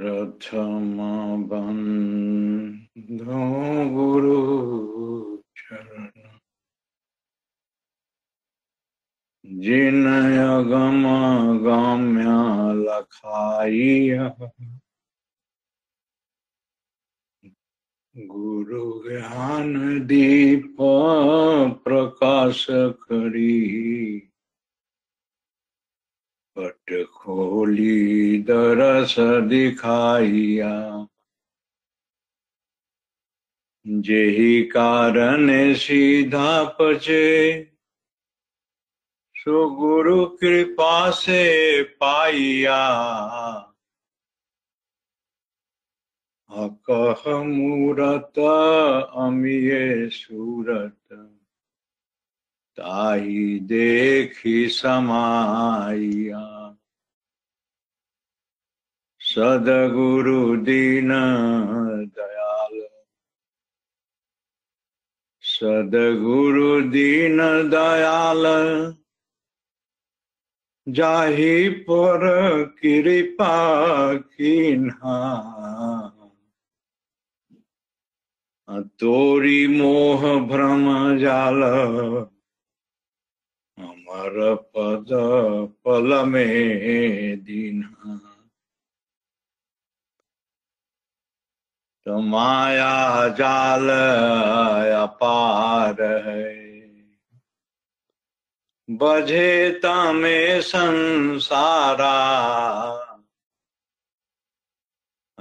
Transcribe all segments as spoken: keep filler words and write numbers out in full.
प्रथम बंधो गुरु चरण जिनय गम गम्या लखाइया गुरु ज्ञान दीप प्रकाश करी पट खोली दरस दिखाइया जेहि कारण सीधा पचे सो गुरु कृपा से पाइया अकह मूरत अमिये सूरत ताहि देखि समाइया सदगुरु दीन दयाल सदगुरु दीन दयाल जाहि पर कृपा कीन्हा तोरी मोह भ्रम जाल अमर पद पल में दीना तो माया जाल अपार है बझे तमें संसारा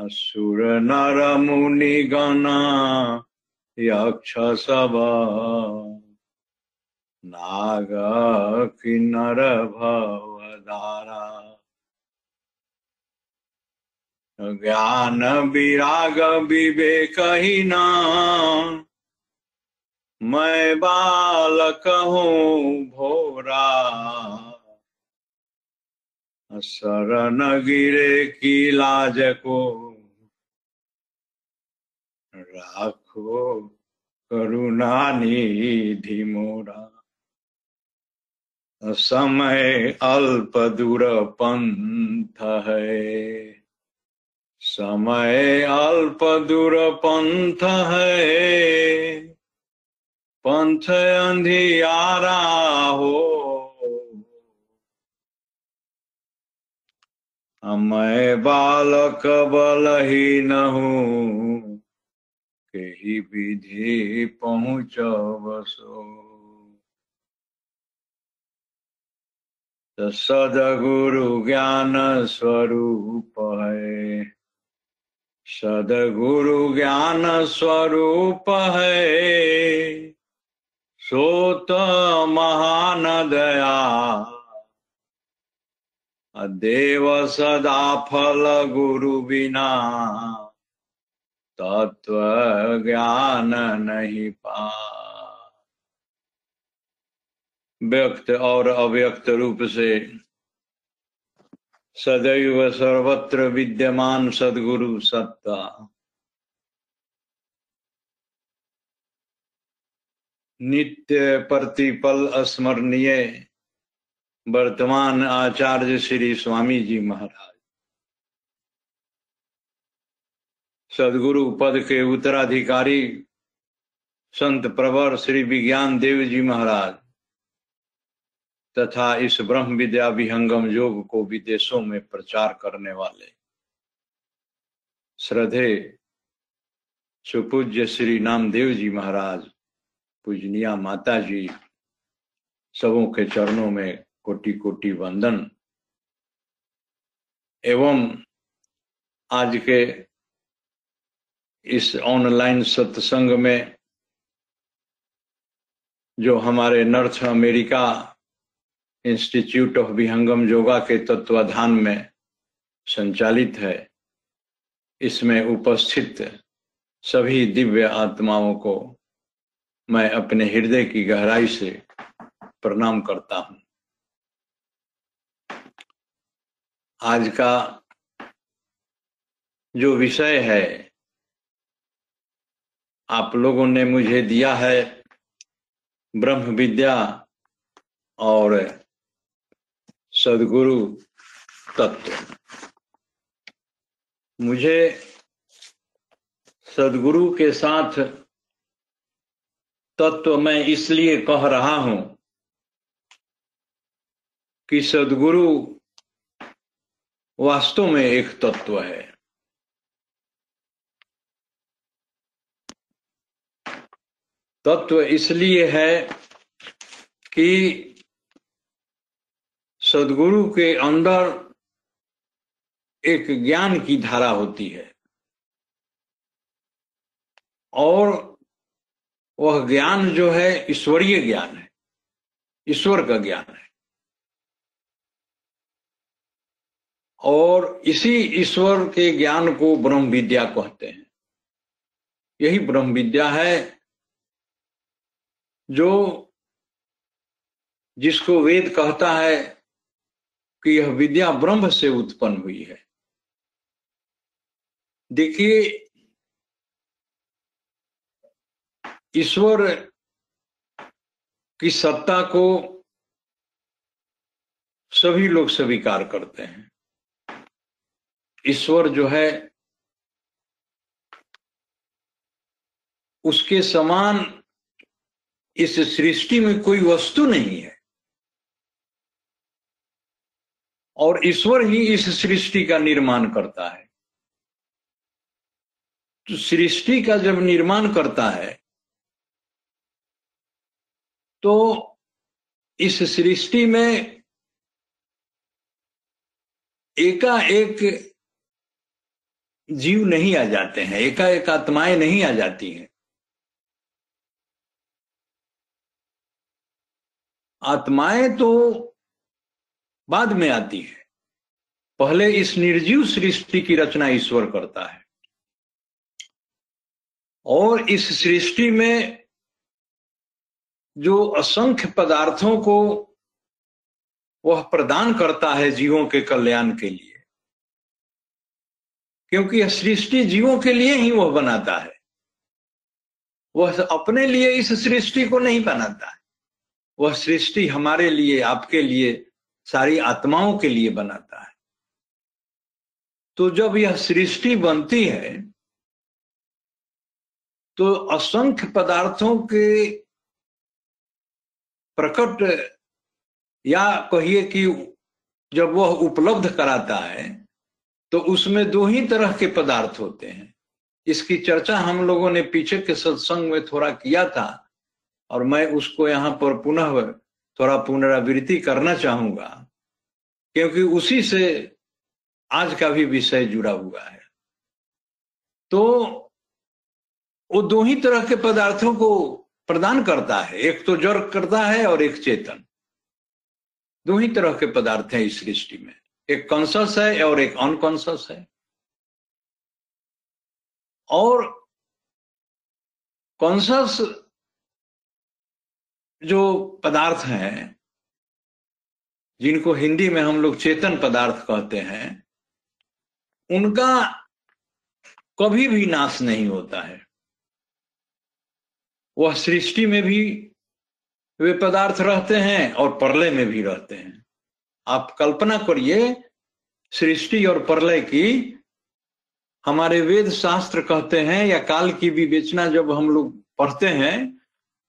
असुर नर मुनि गणा यक्ष सब नाग किन्नर भवधारा ज्ञान विराग विवेक ही ना मैं बालक हूँ भोरा शरण गिरे की लाज को राखो करुणा निधि मोरा समय अल्प दूर पंथ है समय अल्प दूर पंथ है पंथ अंधियारा हो मैं बालक बलहीन हूँ केहि विधि पहुँचब सो तो सदगुरु ज्ञान स्वरूप है सदगुरु ज्ञान स्वरूप है सोत महान दया देव सदा फल गुरु बिना तत्व ज्ञान नहीं पा व्यक्त और अव्यक्त रूप से सदैव सर्वत्र विद्यमान सद्गुरु सत्ता नित्य प्रतिपल स्मरणीय वर्तमान आचार्य श्री स्वामी जी महाराज सदगुरु पद के उत्तराधिकारी संत प्रवर श्री विज्ञान देव जी महाराज तथा इस ब्रह्म विद्या विहंगम योग को विदेशों में प्रचार करने वाले श्रद्धे सुपूज्य श्री नामदेव जी महाराज पूजनिया माता जी सबों के चरणों में कोटि कोटि वंदन। एवं आज के इस ऑनलाइन सत्संग में जो हमारे North America institute of Vihangam yoga के तत्वाधान में संचालित है, इसमें उपस्थित सभी दिव्य आत्माओं को मैं अपने हृदय की गहराई से प्रणाम करता हूं। आज का जो विषय है आप लोगों ने मुझे दिया है ब्रह्म विद्या और सदगुरु तत्व। मुझे सदगुरु के साथ तत्व मैं इसलिए कह रहा हूं कि सदगुरु वास्तव में एक तत्व है। तत्व इसलिए है कि सदगुरु के अंदर एक ज्ञान की धारा होती है और वह ज्ञान जो है ईश्वरीय ज्ञान है, ईश्वर का ज्ञान है। और इसी ईश्वर के ज्ञान को ब्रह्म विद्या कहते हैं। यही ब्रह्म विद्या है जो जिसको वेद कहता है कि यह विद्या ब्रह्म से उत्पन्न हुई है। देखिए, ईश्वर की सत्ता को सभी लोग स्वीकार करते हैं। ईश्वर जो है उसके समान इस सृष्टि में कोई वस्तु नहीं है और ईश्वर ही इस सृष्टि का निर्माण करता है। तो सृष्टि का जब निर्माण करता है तो इस सृष्टि में एकाएक जीव नहीं आ जाते हैं, एकाएक आत्माएं नहीं आ जाती हैं। आत्माएं तो बाद में आती है, पहले इस निर्जीव सृष्टि की रचना ईश्वर करता है और इस सृष्टि में जो असंख्य पदार्थों को वह प्रदान करता है जीवों के कल्याण के लिए, क्योंकि यह सृष्टि जीवों के लिए ही वह बनाता है। वह अपने लिए इस सृष्टि को नहीं बनाता है, वह सृष्टि हमारे लिए, आपके लिए, सारी आत्माओं के लिए बनाता है। तो जब यह सृष्टि बनती है तो असंख्य पदार्थों के प्रकट, या कहिए कि जब वह उपलब्ध कराता है तो उसमें दो ही तरह के पदार्थ होते हैं। इसकी चर्चा हम लोगों ने पीछे के सत्संग में थोड़ा किया था और मैं उसको यहाँ पर पुनः थोड़ा पुनरावृत्ति करना चाहूंगा, क्योंकि उसी से आज का भी विषय जुड़ा हुआ है। तो वो दो ही तरह के पदार्थों को प्रदान करता है, एक तो जड़ करता है और एक चेतन। दो ही तरह के पदार्थ हैं इस सृष्टि में, एक कॉन्शस है और एक अनकॉन्शस है। और कॉन्शस जो पदार्थ हैं, जिनको हिंदी में हम लोग चेतन पदार्थ कहते हैं, उनका कभी भी नाश नहीं होता है। वह सृष्टि में भी वे पदार्थ रहते हैं और प्रलय में भी रहते हैं। आप कल्पना करिए सृष्टि और प्रलय की। हमारे वेद शास्त्र कहते हैं, या काल की विवेचना जब हम लोग पढ़ते हैं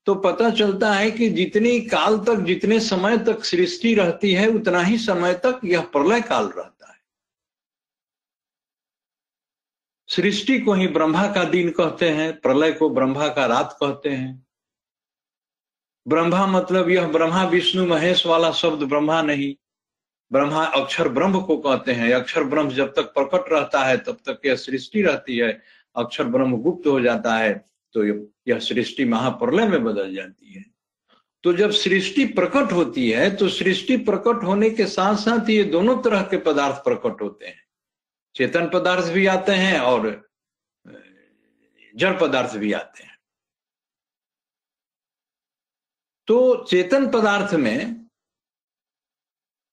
तो पता चलता है कि जितनी काल तक, जितने समय तक सृष्टि रहती है, उतना ही समय तक यह प्रलय काल रहता है। सृष्टि को ही ब्रह्मा का दिन कहते हैं, प्रलय को ब्रह्मा का रात कहते हैं। ब्रह्मा मतलब यह ब्रह्मा विष्णु महेश वाला शब्द ब्रह्मा नहीं, ब्रह्मा अक्षर ब्रह्म को कहते हैं। अक्षर ब्रह्म जब तक प्रकट रहता है तब तक यह सृष्टि रहती है, अक्षर ब्रह्म गुप्त हो जाता है तो यह सृष्टि महाप्रलय में बदल जाती है। तो जब सृष्टि प्रकट होती है तो सृष्टि प्रकट होने के साथ साथ ये दोनों तरह के पदार्थ प्रकट होते हैं, चेतन पदार्थ भी आते हैं और जड़ पदार्थ भी आते हैं। तो चेतन पदार्थ में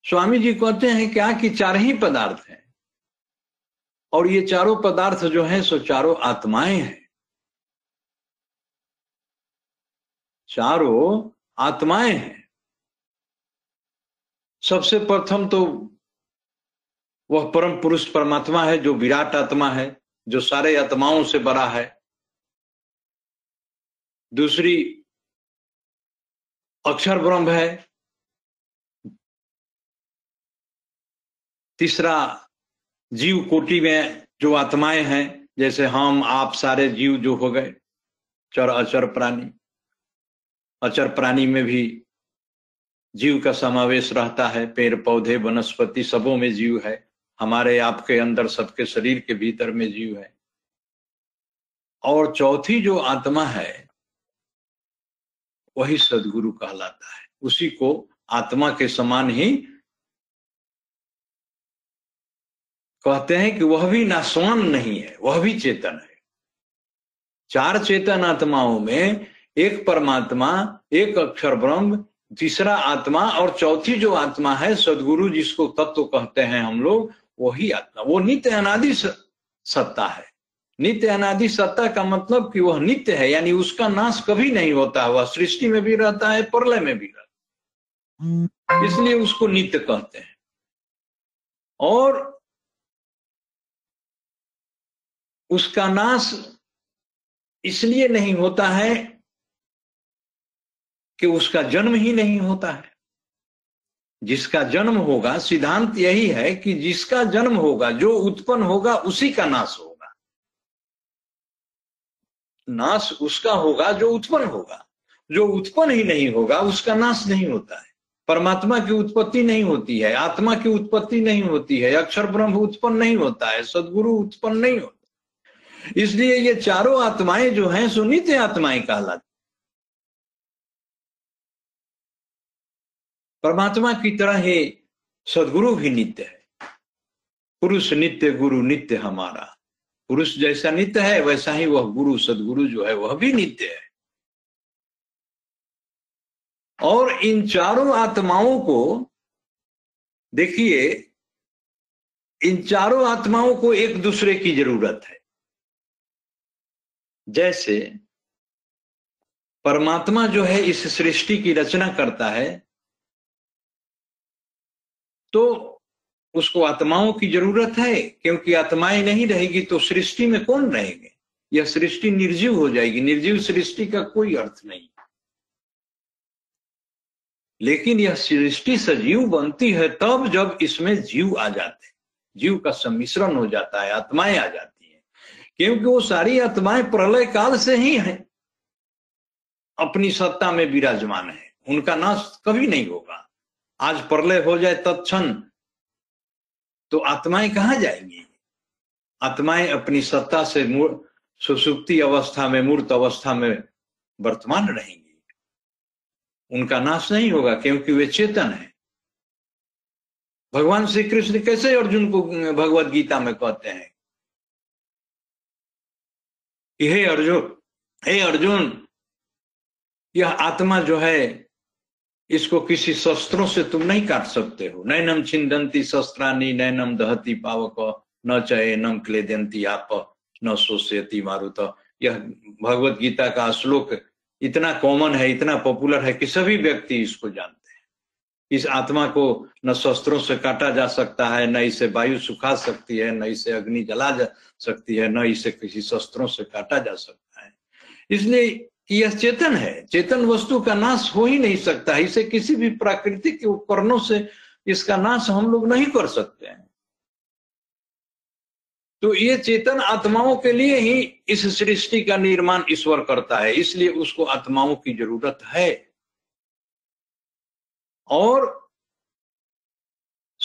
स्वामी जी कहते हैं क्या कि चार ही पदार्थ हैं और ये चारों पदार्थ जो हैं सो चारों आत्माएं हैं। चारों आत्माएं हैं। सबसे प्रथम तो वह परम पुरुष परमात्मा है जो विराट आत्मा है, जो सारे आत्माओं से बड़ा है। दूसरी अक्षर ब्रह्म है। तीसरा जीव कोटि में जो आत्माएं हैं, जैसे हम आप सारे जीव जो हो गए, चर अचर प्राणी, अचर प्राणी में भी जीव का समावेश रहता है। पेड़ पौधे वनस्पति सबों में जीव है, हमारे आपके अंदर सबके शरीर के भीतर में जीव है। और चौथी जो आत्मा है वही सदगुरु कहलाता है। उसी को आत्मा के समान ही कहते हैं कि वह भी नाशवान नहीं है, वह भी चेतन है। चार चेतन आत्माओं में एक परमात्मा, एक अक्षर ब्रह्म, तीसरा आत्मा और चौथी जो आत्मा है सदगुरु जिसको तत्व कहते हैं हम लोग, वही आत्मा। वो नित्य अनादि सत्ता है। नित्य अनादि सत्ता का मतलब कि वह नित्य है, यानी उसका नाश कभी नहीं होता है। वह सृष्टि में भी रहता है, प्रलय में भी रहता है, इसलिए उसको नित्य कहते हैं। और उसका नाश इसलिए नहीं होता है कि उसका जन्म ही नहीं होता है। जिसका जन्म होगा, सिद्धांत यही है कि जिसका जन्म होगा, जो उत्पन्न होगा, उसी का नाश होगा। नाश उसका होगा जो उत्पन्न होगा। जो उत्पन्न ही नहीं होगा उसका नाश नहीं होता है। परमात्मा की उत्पत्ति नहीं होती है, आत्मा की उत्पत्ति नहीं होती है, अक्षर ब्रह्म उत्पन्न नहीं होता है, सदगुरु उत्पन्न नहीं होता। इसलिए ये चारों आत्माएं जो हैं सो नित्य आत्माएं कहलाती। परमात्मा की तरह ही सदगुरु भी नित्य है। पुरुष नित्य, गुरु नित्य। हमारा पुरुष जैसा नित्य है वैसा ही वह गुरु सदगुरु जो है वह भी नित्य है। और इन चारों आत्माओं को देखिए, इन चारों आत्माओं को एक दूसरे की जरूरत है। जैसे परमात्मा जो है इस सृष्टि की रचना करता है तो उसको आत्माओं की जरूरत है, क्योंकि आत्माएं नहीं रहेगी तो सृष्टि में कौन रहेंगे। यह सृष्टि निर्जीव हो जाएगी। निर्जीव सृष्टि का कोई अर्थ नहीं। लेकिन यह सृष्टि सजीव बनती है तब जब इसमें जीव आ जाते हैं, जीव का सम्मिश्रण हो जाता है, आत्माएं आ जाती हैं। क्योंकि वो सारी आत्माएं प्रलय काल से ही हैं, अपनी सत्ता में विराजमान है, उनका नाश कभी नहीं होगा। आज प्रलय हो जाए तत्क्षण तो आत्माएं कहां जाएंगी। आत्माएं अपनी सत्ता से सुषुप्ति अवस्था में, मूर्त अवस्था में वर्तमान रहेंगी, उनका नाश नहीं होगा, क्योंकि वे चेतन हैं। भगवान श्री कृष्ण कैसे अर्जुन को भगवत गीता में कहते हैं कि हे अर्जुन, हे अर्जुन, यह आत्मा जो है इसको किसी शस्त्रों से तुम नहीं काट सकते हो। नैनम छिंदंती शस्त्रानी, नैनम दहती पावक, न चैनम क्लेदंती आप, न शोषयति मारुत। यह भगवत गीता का श्लोक इतना कॉमन है, इतना पॉपुलर है कि सभी व्यक्ति इसको जानते हैं। इस आत्मा को न शस्त्रों से काटा जा सकता है, न इसे वायु सुखा सकती है, न इसे अग्नि जला जा सकती है, न इसे किसी शस्त्रों से काटा जा सकता है। इसलिए कि यह चेतन है, चेतन वस्तु का नाश हो ही नहीं सकता। इसे किसी भी प्राकृतिक उपकरणों से इसका नाश हम लोग नहीं कर सकते हैं। तो ये चेतन आत्माओं के लिए ही इस सृष्टि का निर्माण ईश्वर करता है, इसलिए उसको आत्माओं की जरूरत है। और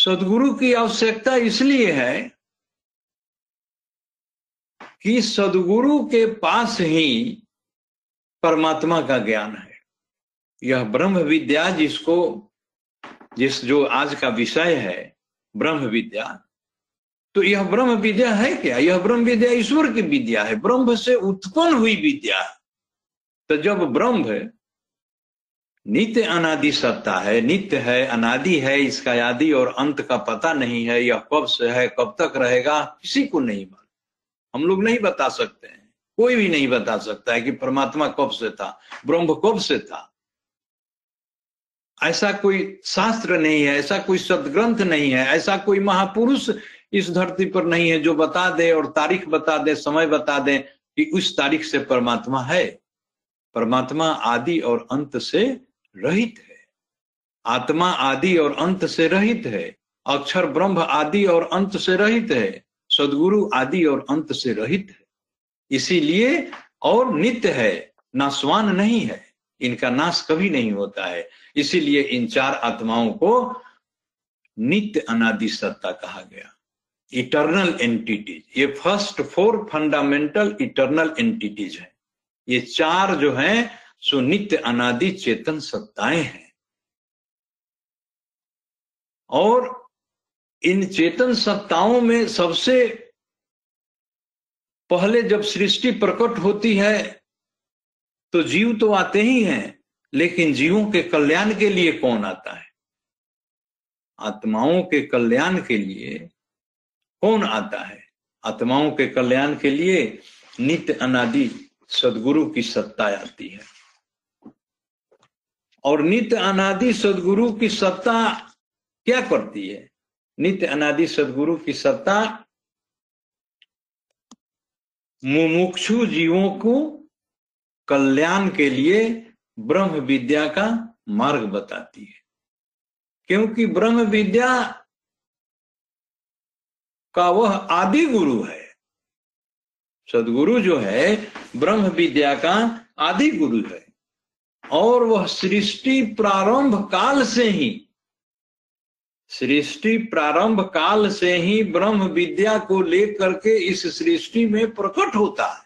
सदगुरु की आवश्यकता इसलिए है कि सदगुरु के पास ही परमात्मा का ज्ञान है। यह ब्रह्म विद्या जिसको जिस जो आज का विषय है ब्रह्म विद्या, तो यह ब्रह्म विद्या है क्या? यह ब्रह्म विद्या ईश्वर की विद्या है, ब्रह्म से उत्पन्न हुई विद्या है। तो जब ब्रह्म नित्य अनादि सत्ता है, नित्य है, अनादि है, इसका आदि और अंत का पता नहीं है, यह कब से है, कब तक रहेगा, किसी को नहीं मालूम। हम लोग नहीं बता सकते हैं, कोई भी नहीं बता सकता है कि परमात्मा कब से था, ब्रह्म कब से था, ऐसा कोई शास्त्र नहीं है, ऐसा कोई शब्द ग्रंथ नहीं है, ऐसा कोई महापुरुष इस धरती पर नहीं है जो बता दे और तारीख बता दे, समय बता दे कि उस तारीख से परमात्मा है। परमात्मा आदि और अंत से रहित है, आत्मा आदि और अंत से रहित है, अक्षर ब्रह्म आदि और अंत से रहित है, सदगुरु आदि और अंत से रहित है, इसीलिए और नित्य है, नाशवान नहीं है, इनका नाश कभी नहीं होता है। इसीलिए इन चार आत्माओं को नित्य अनादि सत्ता कहा गया, इटर्नल एंटिटीज। ये first four fundamental eternal entities है। ये चार जो हैं सो नित्य अनादि चेतन सत्ताएं हैं, और इन चेतन सत्ताओं में सबसे पहले जब सृष्टि प्रकट होती है तो जीव तो आते ही हैं, लेकिन जीवों के कल्याण के लिए कौन आता है? आत्माओं के कल्याण के लिए कौन आता है? आत्माओं के कल्याण के लिए नित्य अनादि सदगुरु की सत्ता आती है, और नित्य अनादि सदगुरु की सत्ता क्या करती है? नित्य अनादि सदगुरु की सत्ता मुमुक्षु जीवों को कल्याण के लिए ब्रह्म विद्या का मार्ग बताती है, क्योंकि ब्रह्म विद्या का वह आदि गुरु है। सदगुरु जो है ब्रह्म विद्या का आदि गुरु है, और वह सृष्टि प्रारंभ काल से ही सृष्टि प्रारंभ काल से ही ब्रह्म विद्या को लेकर के इस सृष्टि में प्रकट होता है,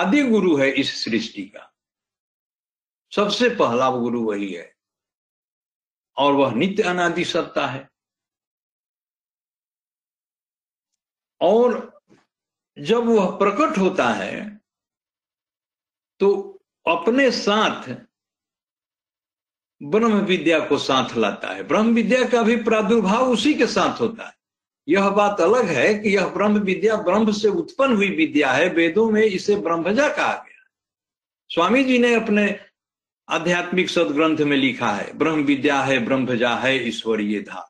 आदि गुरु है इस सृष्टि का, सबसे पहला गुरु वही है, और वह नित्य अनादि सत्ता है। और जब वह प्रकट होता है तो अपने साथ ब्रह्म विद्या को साथ लाता है। ब्रह्म विद्या का भी प्रादुर्भाव उसी के साथ होता है। यह बात अलग है कि यह ब्रह्म विद्या ब्रह्म से उत्पन्न हुई विद्या है, वेदों में इसे ब्रह्मजा कहा गया। स्वामी जी ने अपने आध्यात्मिक सदग्रंथ में लिखा है, ब्रह्म विद्या है, ब्रह्मजा है, ईश्वरीय धा।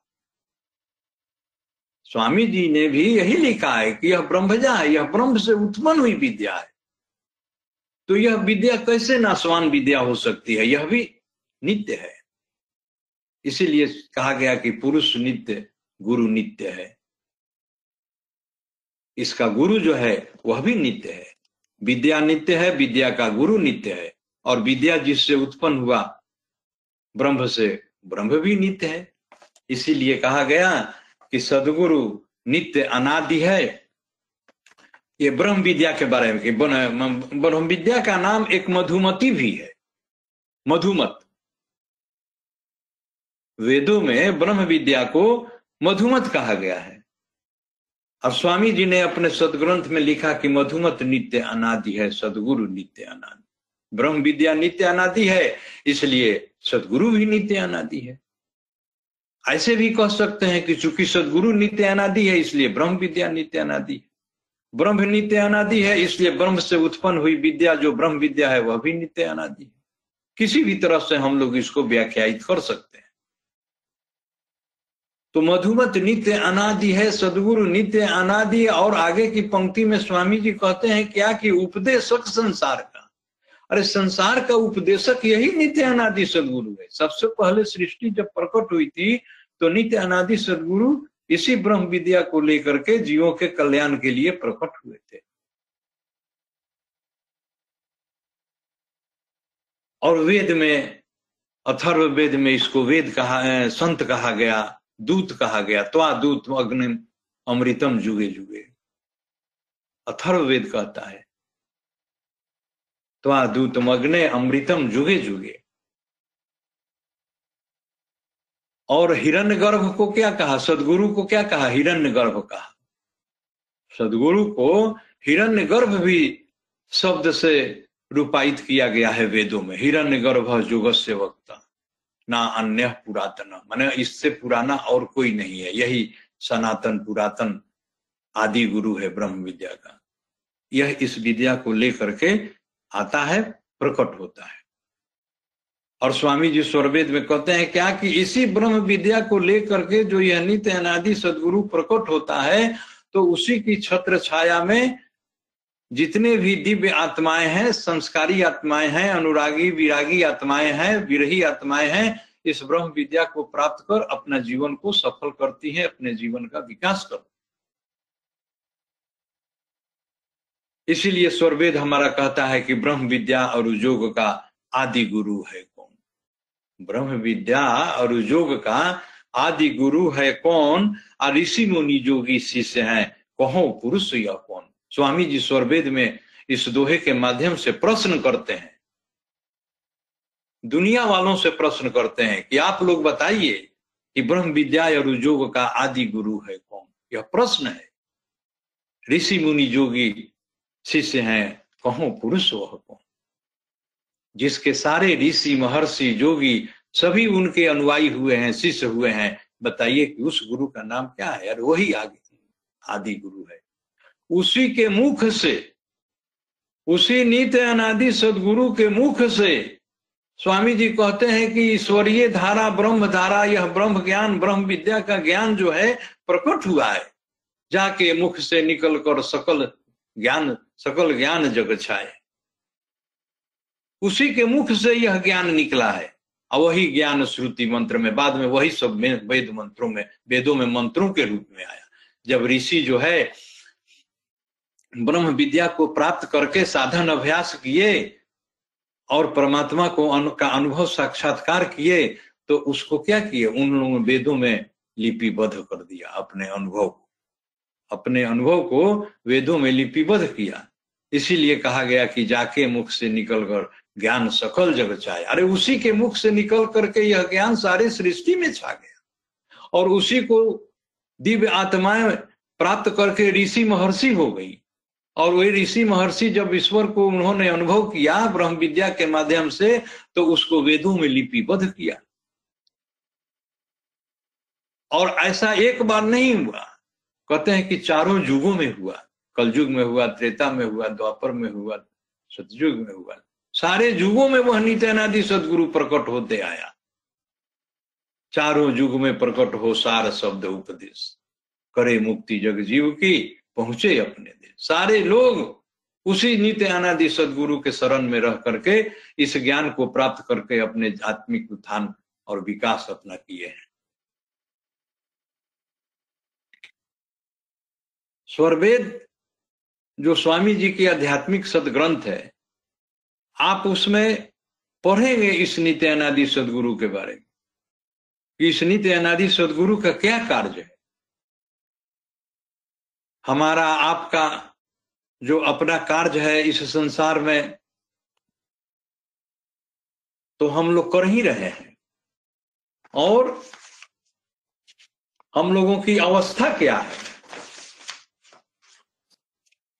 स्वामी जी ने भी यही लिखा है कि यह ब्रह्मजा है, यह ब्रह्म से उत्पन्न हुई विद्या है। तो यह विद्या कैसे नाशवान विद्या हो सकती है? यह भी नित्य है, इसीलिए कहा गया कि पुरुष नित्य, गुरु नित्य है। इसका गुरु जो है वह भी नित्य है, विद्या नित्य है, विद्या का गुरु नित्य है, और विद्या जिससे उत्पन्न हुआ ब्रह्म से, ब्रह्म भी नित्य है। इसीलिए कहा गया कि सदगुरु नित्य अनादि है। ये ब्रह्म विद्या के बारे में, ब्रह्म विद्या का नाम एक मधुमती भी है, मधुमत। वेदों में ब्रह्म विद्या को मधुमत कहा गया है, और स्वामी जी ने अपने सदग्रंथ में लिखा कि मधुमत नित्य अनादि है, सदगुरु नित्य अनादि, ब्रह्म विद्या नित्य अनादि है, इसलिए सदगुरु भी नित्य अनादि है। ऐसे भी कह सकते हैं कि चूंकि सदगुरु नित्य अनादि है इसलिए ब्रह्म विद्या नित्य अनादि है, ब्रह्म नित्य अनादि है इसलिए ब्रह्म से उत्पन्न हुई विद्या जो ब्रह्म विद्या है वह भी नित्य अनादि है। किसी भी तरह से हम लोग इसको व्याख्यायित कर सकते हैं। तो मधुमत नित्य अनादि है, सदगुरु नित्य अनादि, और आगे की पंक्ति में स्वामी जी कहते हैं क्या कि उपदेशक संसार का, अरे संसार का उपदेशक यही नित्य अनादि सदगुरु है। सबसे पहले सृष्टि जब प्रकट हुई थी तो नित्य अनादि सदगुरु इसी ब्रह्म विद्या को लेकर के जीवों के कल्याण के लिए प्रकट हुए थे, और वेद में, अथर्व वेद में इसको वेद कहा, संत कहा गया, दूत कहा गया, त्वा दूत अग्निम अमृतम जुगे जुगे, अथर्व वेद कहता है त्वा दूतम अग्ने अमृतम जुगे जुगे। और हिरण्यगर्भ को क्या कहा? सदगुरु को क्या कहा? हिरण्यगर्भ कहा। सदगुरु को हिरण्यगर्भ भी शब्द से रूपायित किया गया है वेदों में, हिरण्यगर्भ जुगस्य वक्ता ना अन्य पुरातन, माने इससे पुराना और कोई नहीं है, यही सनातन पुरातन आदि गुरु है ब्रह्म विद्या का। यह इस विद्या को लेकर के आता है, प्रकट होता है। और स्वामी जी स्वरवेद में कहते हैं क्या कि इसी ब्रह्म विद्या को लेकर के जो यह नित्य अनादि सदगुरु प्रकट होता है, तो उसी की छत्र छाया में जितने भी दिव्य आत्माएं हैं, संस्कारी आत्माएं हैं, अनुरागी विरागी आत्माएं हैं, विरही आत्माएं हैं, इस ब्रह्म विद्या को प्राप्त कर अपना जीवन को सफल करती है, अपने जीवन का विकास करती है। इसीलिए स्वरवेद हमारा कहता है कि ब्रह्म विद्या और योग का आदि गुरु है कौन? ब्रह्म विद्या और योग का आदि गुरु है कौन? आ ऋषि मुनि जोगी शिष्य हैं, कहो पुरुष या कौन? स्वामी जी स्वरवेद में इस दोहे के माध्यम से प्रश्न करते हैं, दुनिया वालों से प्रश्न करते हैं कि आप लोग बताइए कि ब्रह्म विद्या और योग का आदि गुरु है कौन? यह प्रश्न है। ऋषि मुनि जोगी शिष्य हैं, कहो पुरुष वह कौन? जिसके सारे ऋषि महर्षि जोगी सभी उनके अनुयायी हुए हैं, शिष्य हुए हैं, बताइए कि उस गुरु का नाम क्या है? और वही आगे आदि गुरु है। उसी के मुख से, उसी नित्य अनादि सदगुरु के मुख से स्वामी जी कहते हैं कि ईश्वरीय धारा ब्रह्म धारा, यह ब्रह्म ज्ञान ब्रह्म विद्या का ज्ञान जो है प्रकट हुआ है, जाके मुख से निकल कर सकल ज्ञान सकल ज्ञान जग छाए। उसी के मुख से यह ज्ञान निकला है और वही ज्ञान श्रुति मंत्र में, बाद में वही सब में वेद मंत्रों में, वेदों में मंत्रों के रूप में आया। जब ऋषि जो है ब्रह्म विद्या को प्राप्त करके साधन अभ्यास किए और परमात्मा को अनु, का अनुभव साक्षात्कार किए, तो उसको क्या किए? उन लोगों वेदों में लिपिबद्ध कर दिया, अपने अनुभव को अपने अनुभव को वेदों में लिपिबद्ध किया। इसीलिए कहा गया कि जाके मुख से निकलकर ज्ञान सकल जग छाए। अरे उसी के मुख से निकल करके यह ज्ञान सारे सृष्टि में छा गया और उसी को दिव्य आत्माएं प्राप्त करके ऋषि महर्षि हो गई। और वही ऋषि महर्षि जब ईश्वर को उन्होंने अनुभव किया ब्रह्म विद्या के माध्यम से, तो उसको वेदों में लिपिबद्ध किया। और ऐसा एक बार नहीं हुआ, कहते हैं कि चारों युगों में हुआ, कलयुग में हुआ, त्रेता में हुआ, द्वापर में हुआ, सतयुग में हुआ, सारे युगों में वह नित्य अनादि सदगुरु प्रकट होते आया। चारों युग में प्रकट हो सार शब्द उपदेश, करे मुक्ति जग जीव की, पहुंचे अपने देश। सारे लोग उसी नित्य अनादि सदगुरु के शरण में रह करके इस ज्ञान को प्राप्त करके अपने आत्मिक उत्थान और विकास अपना किए हैं। स्वरवेद जो स्वामी जी की आध्यात्मिक सदग्रंथ है, आप उसमें पढ़ेंगे इस नित्य अनादि सदगुरु के बारे में कि इस नित्य अनादि सदगुरु का क्या कार्य है। हमारा आपका जो अपना कार्य है इस संसार में, तो हम लोग कर ही रहे हैं, और हम लोगों की अवस्था क्या है?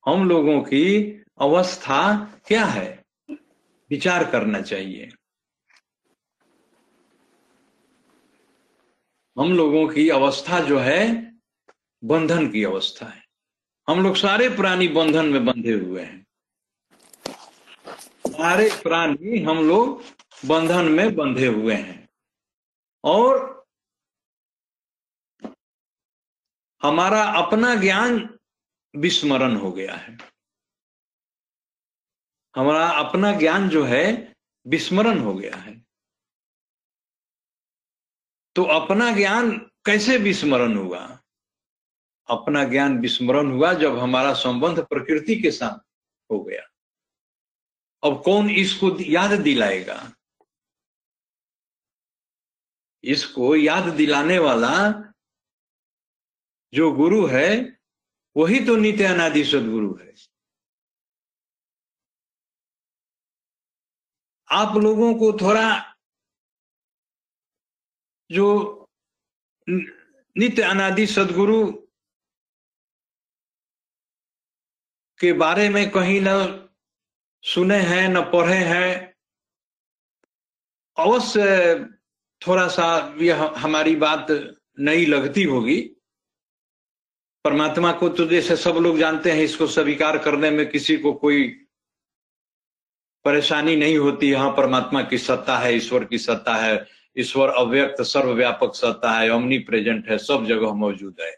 हम लोगों की अवस्था क्या है, विचार करना चाहिए। हम लोगों की अवस्था जो है बंधन की अवस्था है। हम लोग सारे प्राणी बंधन में बंधे हुए हैं, सारे प्राणी हम लोग बंधन में बंधे हुए हैं। और हमारा अपना ज्ञान विस्मरण हो गया है, हमारा अपना ज्ञान जो है विस्मरण हो गया है। तो अपना ज्ञान कैसे विस्मरण हुआ? अपना ज्ञान विस्मरण हुआ जब हमारा संबंध प्रकृति के साथ हो गया। अब कौन इसको याद दिलाएगा? इसको याद दिलाने वाला जो गुरु है वही तो नित्य अनादि सद्गुरु है। आप लोगों को थोड़ा जो नित्य अनादि सद्गुरु के बारे में कहीं न सुने हैं न पढ़े हैं, अवश्य थोड़ा सा यह हमारी बात नई लगती होगी। परमात्मा को तो जैसे सब लोग जानते हैं, इसको स्वीकार करने में किसी को कोई परेशानी नहीं होती। यहाँ परमात्मा की सत्ता है, ईश्वर की सत्ता है। ईश्वर अव्यक्त सर्वव्यापक सत्ता है, ओमनी प्रेजेंट है, सब जगह मौजूद है।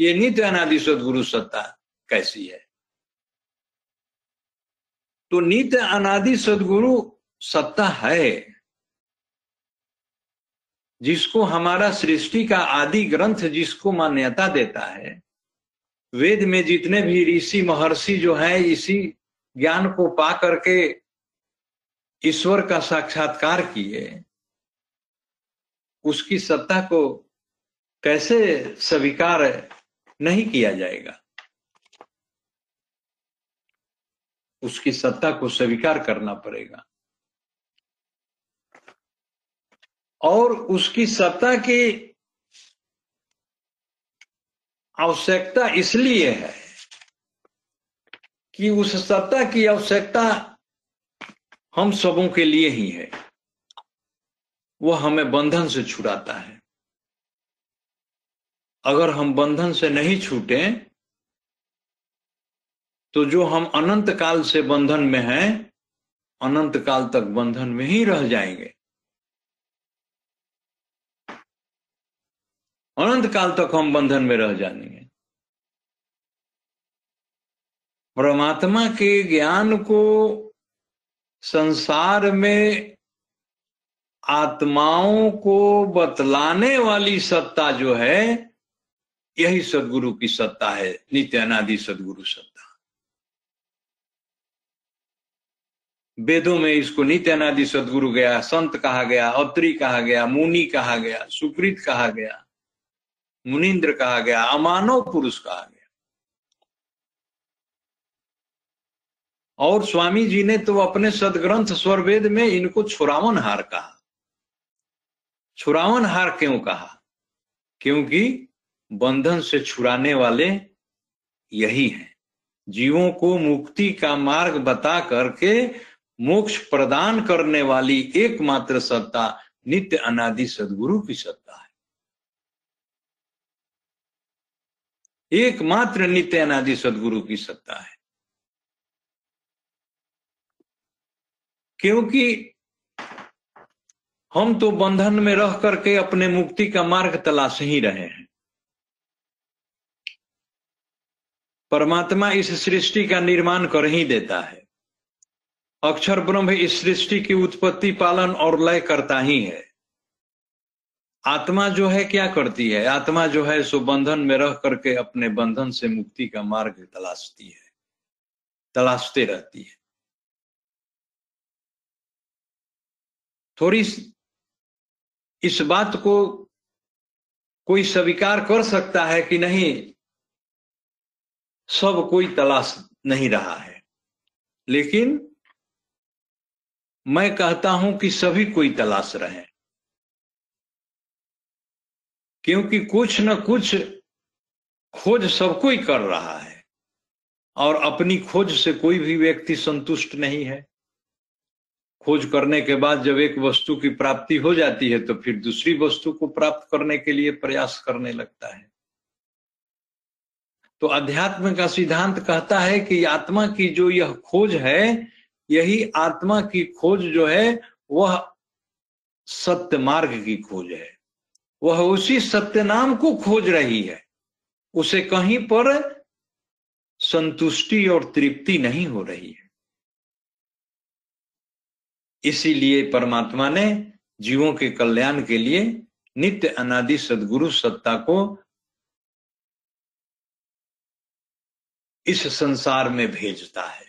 ये नित्य अनादि सदगुरु सत्ता कैसी है? तो नित्य अनादि सदगुरु सत्ता है जिसको हमारा सृष्टि का आदि ग्रंथ जिसको मान्यता देता है। वेद में जितने भी ऋषि महर्षि जो है इसी ज्ञान को पा करके ईश्वर का साक्षात्कार किए, उसकी सत्ता को कैसे स्वीकार नहीं किया जाएगा? उसकी सत्ता को स्वीकार करना पड़ेगा। और उसकी सत्ता की आवश्यकता इसलिए है कि उस सत्ता की आवश्यकता हम सबों के लिए ही है। वो हमें बंधन से छुड़ाता है। अगर हम बंधन से नहीं छूटे तो जो हम अनंत काल से बंधन में हैं, अनंत काल तक बंधन में ही रह जाएंगे। अनंत काल तक हम बंधन में रह जाएंगे। परमात्मा के ज्ञान को संसार में आत्माओं को बतलाने वाली सत्ता जो है, यही सदगुरु की सत्ता है, नित्य अनादि सदगुरु सत्ता। वेदों में इसको नित्य अनादि सदगुरु गया, संत कहा गया, अत्री कहा गया, मुनि कहा गया, सुकृत कहा गया, मुनिंद्र कहा गया, अमानव पुरुष कहा गया। और स्वामी जी ने तो अपने सदग्रंथ स्वरवेद में इनको छुरावन हार कहा। छुरावन हार क्यों कहा? क्योंकि बंधन से छुड़ाने वाले यही हैं। जीवों को मुक्ति का मार्ग बता करके मोक्ष प्रदान करने वाली एकमात्र सत्ता नित्य अनादि सदगुरु की सत्ता है। एकमात्र नित्य अनादि सदगुरु की सत्ता है, क्योंकि हम तो बंधन में रह करके अपने मुक्ति का मार्ग तलाश ही रहे हैं। परमात्मा इस सृष्टि का निर्माण कर ही देता है। अक्षर ब्रह्म इस सृष्टि की उत्पत्ति, पालन और लय करता ही है। आत्मा जो है क्या करती है? आत्मा जो है सो बंधन में रह करके अपने बंधन से मुक्ति का मार्ग तलाशती है, तलाशते रहती है। थोड़ी इस बात को कोई स्वीकार कर सकता है कि नहीं? सब कोई तलाश नहीं रहा है, लेकिन मैं कहता हूं कि सभी कोई तलाश रहे, क्योंकि कुछ न कुछ खोज सब कोई कर रहा है और अपनी खोज से कोई भी व्यक्ति संतुष्ट नहीं है। खोज करने के बाद जब एक वस्तु की प्राप्ति हो जाती है तो फिर दूसरी वस्तु को प्राप्त करने के लिए प्रयास करने लगता है। तो अध्यात्म का सिद्धांत कहता है कि आत्मा की जो यह खोज है, यही आत्मा की खोज जो है वह सत्य मार्ग की खोज है। वह उसी सत्य नाम को खोज रही है। उसे कहीं पर संतुष्टि और तृप्ति नहीं हो रही है। इसीलिए परमात्मा ने जीवों के कल्याण के लिए नित्य अनादि सद्गुरु सत्ता को इस संसार में भेजता है।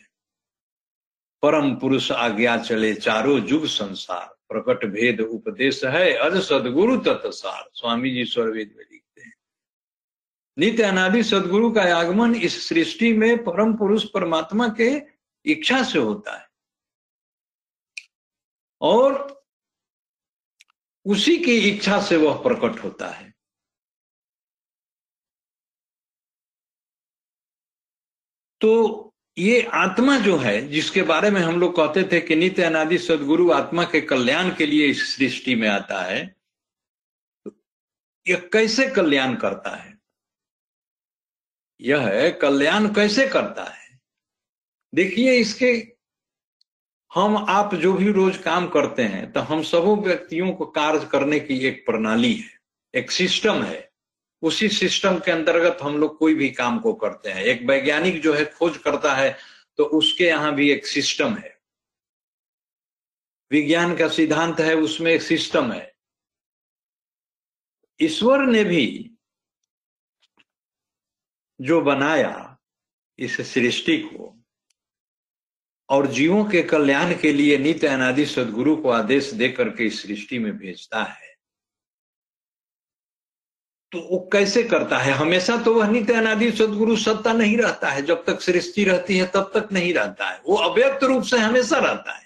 परम पुरुष आज्ञा चले चारों जुग संसार, प्रकट भेद उपदेश है अज सद्गुरु तत्सार। स्वामी जी स्वरवेद में लिखते हैं नित्य अनादि सद्गुरु का आगमन इस सृष्टि में परम पुरुष परमात्मा के इच्छा से होता है और उसी की इच्छा से वह प्रकट होता है। तो ये आत्मा जो है, जिसके बारे में हम लोग कहते थे कि नित्य अनादि सद्गुरु आत्मा के कल्याण के लिए इस सृष्टि में आता है, यह कैसे कल्याण करता है? यह कल्याण कैसे करता है? देखिए इसके हम आप जो भी रोज काम करते हैं तो हम सबों व्यक्तियों को कार्य करने की एक प्रणाली है, एक सिस्टम है। उसी सिस्टम के अंतर्गत हम लोग कोई भी काम को करते हैं। एक वैज्ञानिक जो है खोज करता है तो उसके यहाँ भी एक सिस्टम है। विज्ञान का सिद्धांत है, उसमें एक सिस्टम है। ईश्वर ने भी जो बनाया इस सृष्टि को और जीवों के कल्याण के लिए नित्य अनादि सद्गुरु को आदेश देकर के इस सृष्टि में भेजता है, तो वो कैसे करता है? हमेशा तो वह नित्य अनादि सद्गुरु सत्ता नहीं रहता है। जब तक सृष्टि रहती है तब तक नहीं रहता है, वो अव्यक्त रूप से हमेशा रहता है,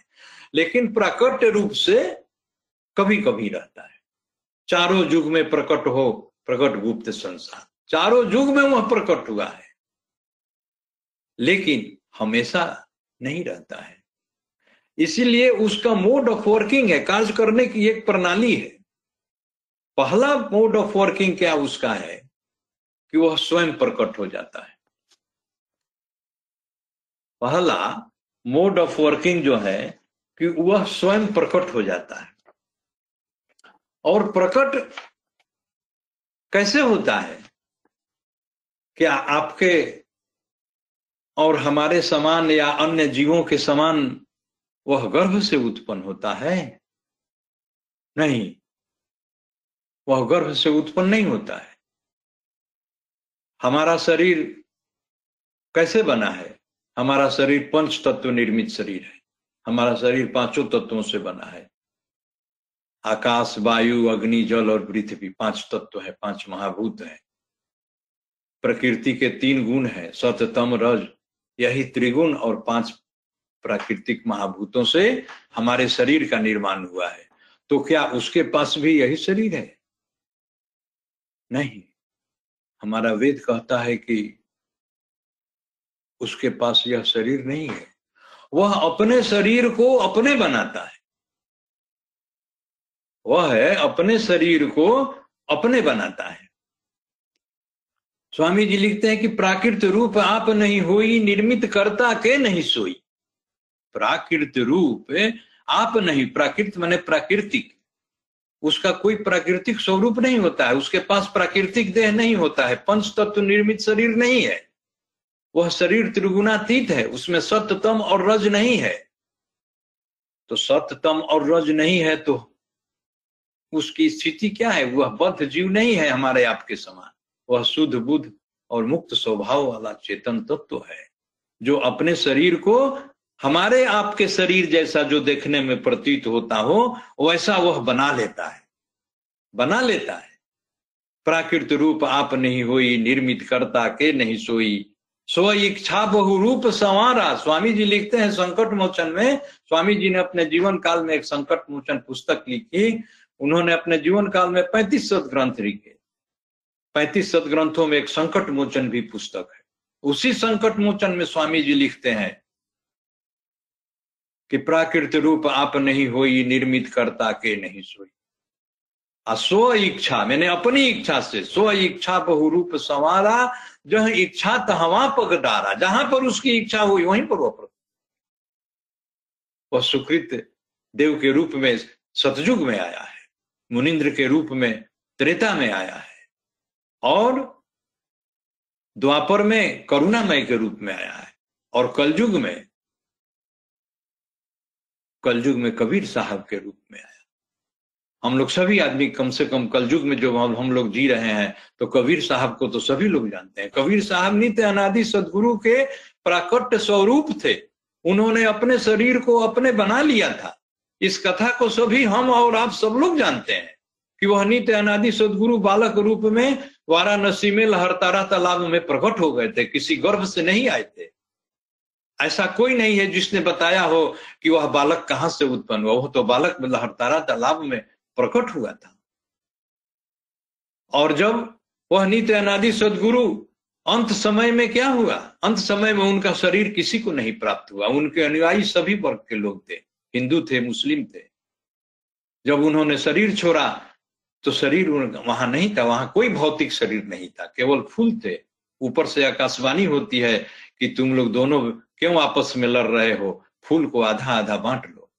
लेकिन प्रकट रूप से कभी कभी रहता है। चारों युग में प्रकट हो, प्रकट गुप्त संसार, चारों युग में वह प्रकट हुआ है, लेकिन हमेशा नहीं रहता है। इसीलिए उसका मोड ऑफ वर्किंग है, कार्य करने की एक प्रणाली है। पहला मोड ऑफ वर्किंग क्या उसका है कि वह स्वयं प्रकट हो जाता है। पहला मोड ऑफ वर्किंग जो है कि वह स्वयं प्रकट हो जाता है। और प्रकट कैसे होता है? क्या आपके और हमारे समान या अन्य जीवों के समान वह गर्भ से उत्पन्न होता है? नहीं, वह गर्भ से उत्पन्न नहीं होता है। हमारा शरीर कैसे बना है? हमारा शरीर पंच तत्व निर्मित शरीर है। हमारा शरीर पांचों तत्वों से बना है। आकाश, वायु, अग्नि, जल और पृथ्वी पांच तत्व है, पांच महाभूत है। प्रकृति के तीन गुण है, सत्व, तम, रज, यही त्रिगुण और पांच प्राकृतिक महाभूतों से हमारे शरीर का निर्माण हुआ है। तो क्या उसके पास भी यही शरीर है? नहीं, हमारा वेद कहता है कि उसके पास यह शरीर नहीं है। वह अपने शरीर को अपने बनाता है। वह है अपने शरीर को अपने बनाता है। स्वामी जी लिखते हैं कि प्राकृत रूप आप नहीं होई, निर्मित करता के नहीं सोई। प्राकृत रूप आप नहीं, प्राकृत माने प्राकृतिक, उसका कोई प्राकृतिक स्वरूप नहीं होता है। उसके पास प्राकृतिक देह नहीं होता है, पंच तत्व निर्मित शरीर नहीं है। वह शरीर त्रिगुणातीत है, उसमें सत्व, तम और रज नहीं है। तो सत्व, तम और रज नहीं है तो उसकी स्थिति क्या है? वह बद्ध जीव नहीं है हमारे आपके समान। वह शुद्ध, बुद्ध और मुक्त स्वभाव वाला चेतन तत्व है, जो अपने शरीर को हमारे आपके शरीर जैसा जो देखने में प्रतीत होता हो वैसा वह बना लेता है, बना लेता है। प्राकृत रूप आप नहीं होई, निर्मित करता के नहीं सोई। स्व इच्छा बहु रूप संवारा। स्वामी जी लिखते हैं संकट मोचन में, स्वामी जी ने अपने जीवन काल में एक संकट मोचन पुस्तक लिखी। उन्होंने अपने जीवन काल में पैंतीस सद ग्रंथ लिखे। पैंतीस सद ग्रंथों में एक संकट मोचन भी पुस्तक है। उसी संकट मोचन में स्वामी जी लिखते हैं कि प्राकृत रूप आप नहीं होई, निर्मित करता के नहीं सोई। आ स्व इच्छा, मैंने अपनी इच्छा से, स्व इच्छा बहु रूप संवारा, जह इच्छा तहां पग डारा, जहां पर उसकी इच्छा हुई वहीं पर वह वह सुकृत देव के रूप में सतयुग में आया है, मुनिंद्र के रूप में त्रेता में आया है और द्वापर में करुणामय के रूप में आया है और कलयुग में कलयुग में कबीर साहब के रूप में आया। हम लोग सभी आदमी कम से कम कलयुग में जो हम लोग जी रहे हैं तो कबीर साहब को तो सभी लोग जानते हैं। कबीर साहब नित्य अनादि सदगुरु के प्राकट्य स्वरूप थे। उन्होंने अपने शरीर को अपने बना लिया था। इस कथा को सभी हम और आप सब लोग जानते हैं कि वह नित्य अनादि सदगुरु बालक रूप में वाराणसी में लहरतारा तालाब में प्रकट हो गए थे, किसी गर्भ से नहीं आए थे। ऐसा कोई नहीं है जिसने बताया हो कि वह बालक कहाँ से उत्पन्न हुआ। वह तो बालक में लहरतारा तालाब में प्रकट हुआ था। और जब वह नित्य अनादि सदगुरु अंत समय में क्या हुआ? अंत समय में उनका शरीर किसी को नहीं प्राप्त हुआ। उनके अनुयायी सभी वर्ग के लोग थे, हिंदू थे, मुस्लिम थे। जब उन्होंने शरीर छोड़ा तो शरीर वहां नहीं था, वहां कोई भौतिक शरीर नहीं था, केवल फूल थे। ऊपर से आकाशवाणी होती है कि तुम लोग दोनों क्यों आपस में लड़ रहे हो? फूल को आधा आधा बांट लो।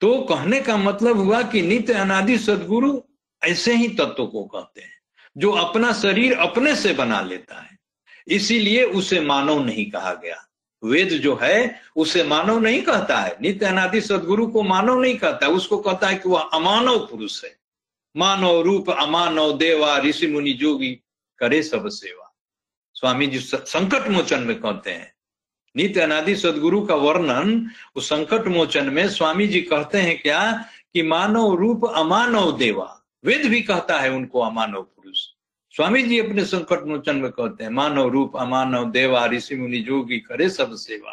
तो कहने का मतलब हुआ कि नित्य अनादि सदगुरु ऐसे ही तत्व को कहते हैं जो अपना शरीर अपने से बना लेता है, इसीलिए उसे मानव नहीं कहा गया। वेद जो है उसे मानव नहीं कहता है, नित्य अनादि सदगुरु को मानव नहीं कहता है, उसको कहता है कि वह अमानव पुरुष है। मानव रूप अमानव देवा ऋषि मुनि जोगी करे सब सेवा। स्वामी जी संकट मोचन में कहते हैं, नित्य अनादि सदगुरु का वर्णन उस संकट मोचन में स्वामी जी कहते हैं क्या कि मानव रूप अमानव देवा। वेद भी कहता है उनको अमानव पुरुष, स्वामी जी अपने संकट मोचन में कहते हैं मानव रूप अमानव देवा ऋषि मुनि जोगी करे सब सेवा।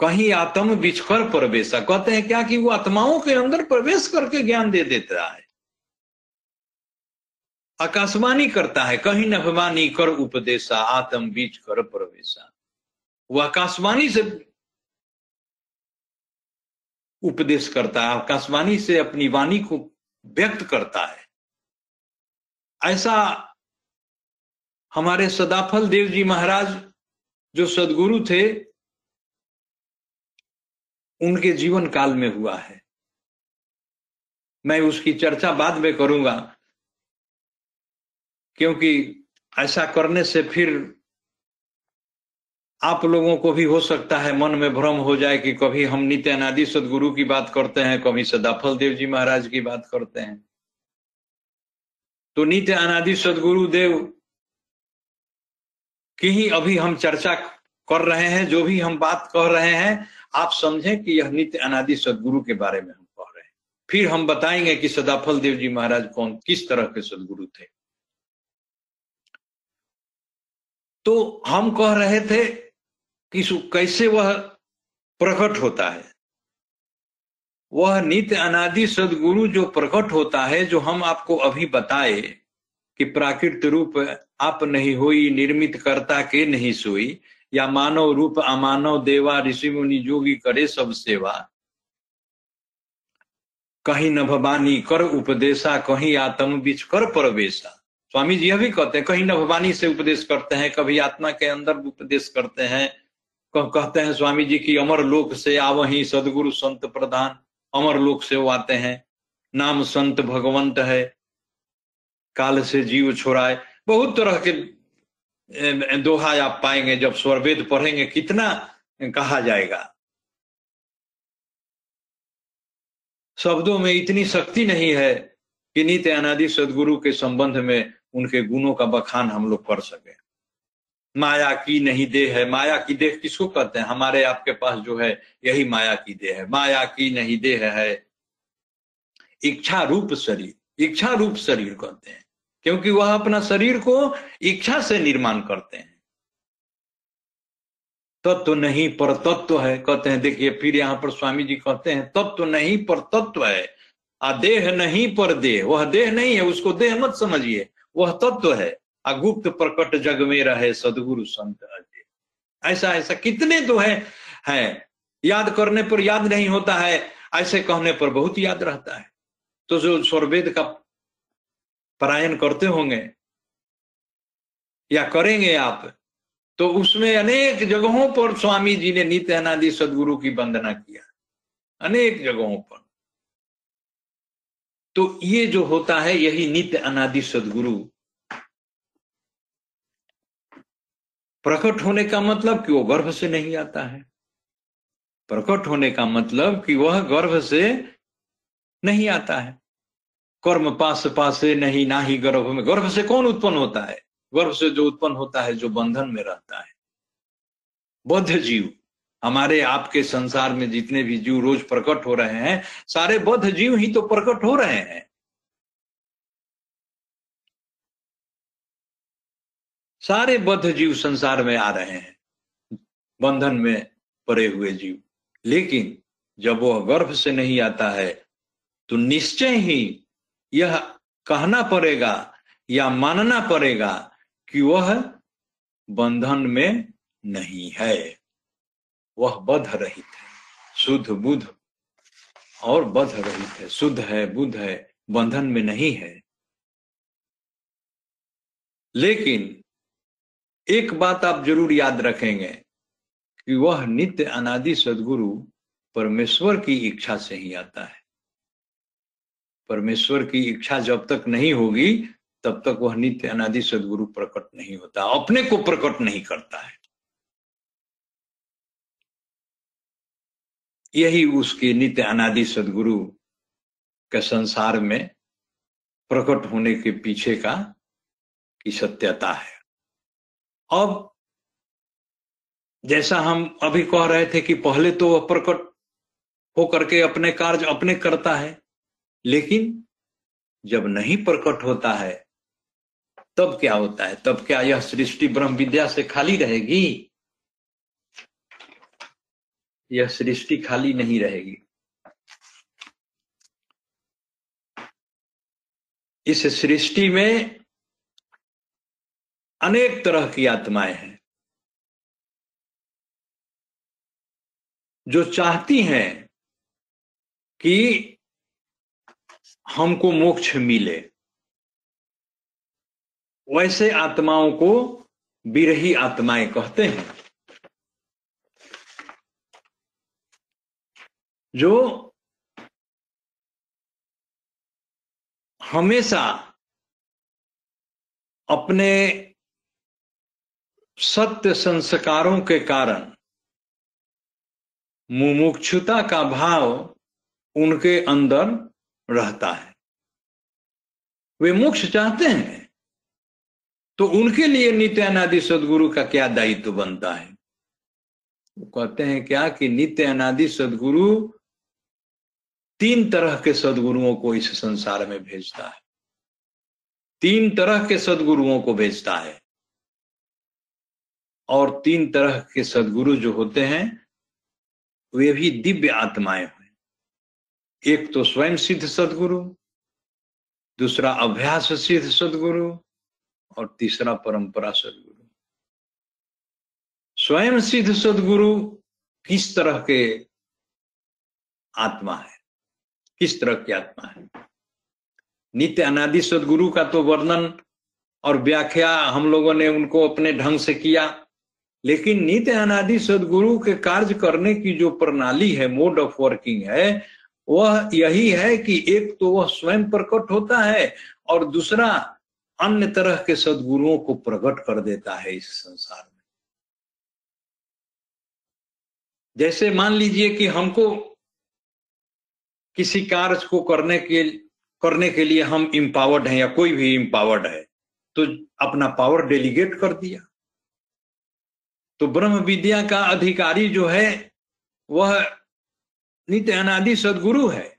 कहीं आत्म बिछकर प्रवेश कहते हैं क्या कि वो आत्माओं के अंदर प्रवेश करके ज्ञान दे देता है, आकाशवाणी करता है। कहीं नभवानी कर उपदेशा आत्म बीच कर प्रवेशा, वो आकाशवाणी से उपदेश करता है, आकाशवाणी से अपनी वाणी को व्यक्त करता है। ऐसा हमारे सदाफल देव जी महाराज जो सदगुरु थे उनके जीवन काल में हुआ है, मैं उसकी चर्चा बाद में करूंगा, क्योंकि ऐसा करने से फिर आप लोगों को भी हो सकता है मन में भ्रम हो जाए कि कभी हम नित्य अनादि सदगुरु की बात करते हैं, कभी सदाफल देव जी महाराज की बात करते हैं। तो नित्य अनादि सदगुरु देव की ही अभी हम चर्चा कर रहे हैं, जो भी हम बात कह रहे हैं आप समझें कि यह नित्य अनादि सदगुरु के बारे में हम कह रहे हैं। फिर हम बताएंगे कि सदाफल देव जी महाराज कौन किस तरह के सदगुरु थे। तो हम कह रहे थे कि कैसे वह प्रकट होता है, वह नित्य अनादि सदगुरु जो प्रकट होता है, जो हम आपको अभी बताए कि प्राकृत रूप आप नहीं होई निर्मित करता के नहीं सोई, या मानव रूप अमानव देवा ऋषि मुनि जोगी करे सब सेवा। कहीं नभवानी कर उपदेशा कहीं आत्म बीच कर प्रवेशा, स्वामी जी यह भी कहते हैं कहीं नभवानी से उपदेश करते हैं, कभी आत्मा के अंदर उपदेश करते हैं। कहते हैं स्वामी जी की अमर लोक से आवहीं सदगुरु संत प्रधान, अमर लोक से वो आते हैं, नाम संत भगवंत है काल से जीव छुड़ाए। बहुत तरह के दोहा आप पाएंगे, जब स्वरवेद पढ़ेंगे कितना कहा जाएगा, शब्दों में इतनी शक्ति नहीं है कि नित्य अनादि सदगुरु के संबंध में उनके गुणों का बखान हम लोग कर सके। माया की नहीं देह है, माया की देह किसको कहते हैं, हमारे आपके पास जो है यही माया की देह है। माया की नहीं देह है इच्छा रूप शरीर, इच्छा रूप शरीर कहते हैं क्योंकि वह अपना शरीर को इच्छा से निर्माण करते हैं। तत्व नहीं पर तत्व है कहते हैं, देखिए फिर यहाँ पर स्वामी जी कहते हैं तत्व नहीं पर तत्व है, आ देह नहीं पर देह, वह देह नहीं है, उसको देह मत समझिए, वह तत्व है। आ गुप्त प्रकट जग में रहे सदगुरु संत अजय, ऐसा ऐसा कितने तो है, है याद करने पर याद नहीं होता है, ऐसे कहने पर बहुत याद रहता है। तो जो स्वरवेद का परायण करते होंगे या करेंगे आप, तो उसमें अनेक जगहों पर स्वामी जी ने नित्य अनादि सदगुरु की वंदना किया, अनेक जगहों पर। तो ये जो होता है यही नित्य अनादि सदगुरु। प्रकट होने का मतलब कि वो गर्भ से नहीं आता है, प्रकट होने का मतलब कि वह गर्भ से नहीं आता है। कर्म पास पासे नहीं नाही गर्भ में, गर्भ से कौन उत्पन्न होता है, गर्भ से जो उत्पन्न होता है जो बंधन में रहता है बद्ध जीव। हमारे आपके संसार में जितने भी जीव रोज प्रकट हो रहे हैं, सारे बद्ध जीव ही तो प्रकट हो रहे हैं, सारे बद्ध जीव संसार में आ रहे हैं, बंधन में पड़े हुए जीव। लेकिन जब वह गर्भ से नहीं आता है तो निश्चय ही यह कहना पड़ेगा या मानना पड़ेगा कि वह बंधन में नहीं है, वह बध रहित है, शुद्ध बुद्ध और बध रहित है, शुद्ध है, बुद्ध है, बंधन में नहीं है। लेकिन एक बात आप जरूर याद रखेंगे कि वह नित्य अनादि सद्गुरु परमेश्वर की इच्छा से ही आता है। परमेश्वर की इच्छा जब तक नहीं होगी तब तक वह नित्य अनादि सद्गुरु प्रकट नहीं होता, अपने को प्रकट नहीं करता है। यही उसके नित्य अनादि सद्गुरु के संसार में प्रकट होने के पीछे का की सत्यता है। अब जैसा हम अभी कह रहे थे कि पहले तो वह प्रकट होकर के अपने कार्य अपने करता है, लेकिन जब नहीं प्रकट होता है तब क्या होता है? तब क्या यह सृष्टि ब्रह्म विद्या से खाली रहेगी? यह सृष्टि खाली नहीं रहेगी। इस सृष्टि में अनेक तरह की आत्माएं हैं जो चाहती हैं कि हमको मोक्ष मिले। वैसे आत्माओं को विरही आत्माएं कहते हैं, जो हमेशा अपने सत्य संस्कारों के कारण मुमुक्षुता का भाव उनके अंदर रहता है। वे मोक्ष चाहते हैं, तो उनके लिए नित्य अनादि सद्गुरु का क्या दायित्व बनता है? वो कहते हैं क्या कि नित्य अनादि सद्गुरु तीन तरह के सद्गुरुओं को इस संसार में भेजता है। तीन तरह के सद्गुरुओं को भेजता है, और तीन तरह के सद्गुरु जो होते हैं वे भी दिव्य आत्माएं हुए। एक तो स्वयं सिद्ध सद्गुरु, दूसरा अभ्यास सिद्ध सद्गुरु, और तीसरा परंपरा सद्गुरु। स्वयं सिद्ध सद्गुरु किस तरह के आत्मा है, किस तरह की आत्मा है? नित्य अनादि सद्गुरु का तो वर्णन और व्याख्या हम लोगों ने उनको अपने ढंग से किया, लेकिन नित्य अनादि सद्गुरु के कार्य करने की जो प्रणाली है, मोड ऑफ वर्किंग है, वह यही है कि एक तो वह स्वयं प्रकट होता है और दूसरा अन्य तरह के सद्गुरुओं को प्रकट कर देता है इस संसार में। जैसे मान लीजिए कि हमको किसी कार्य को करने के करने के लिए हम इम्पावर्ड हैं, या कोई भी इम्पावर्ड है, तो अपना पावर डेलीगेट कर दिया। तो ब्रह्म विद्या का अधिकारी जो है वह नित्य अनादि सद्गुरु है,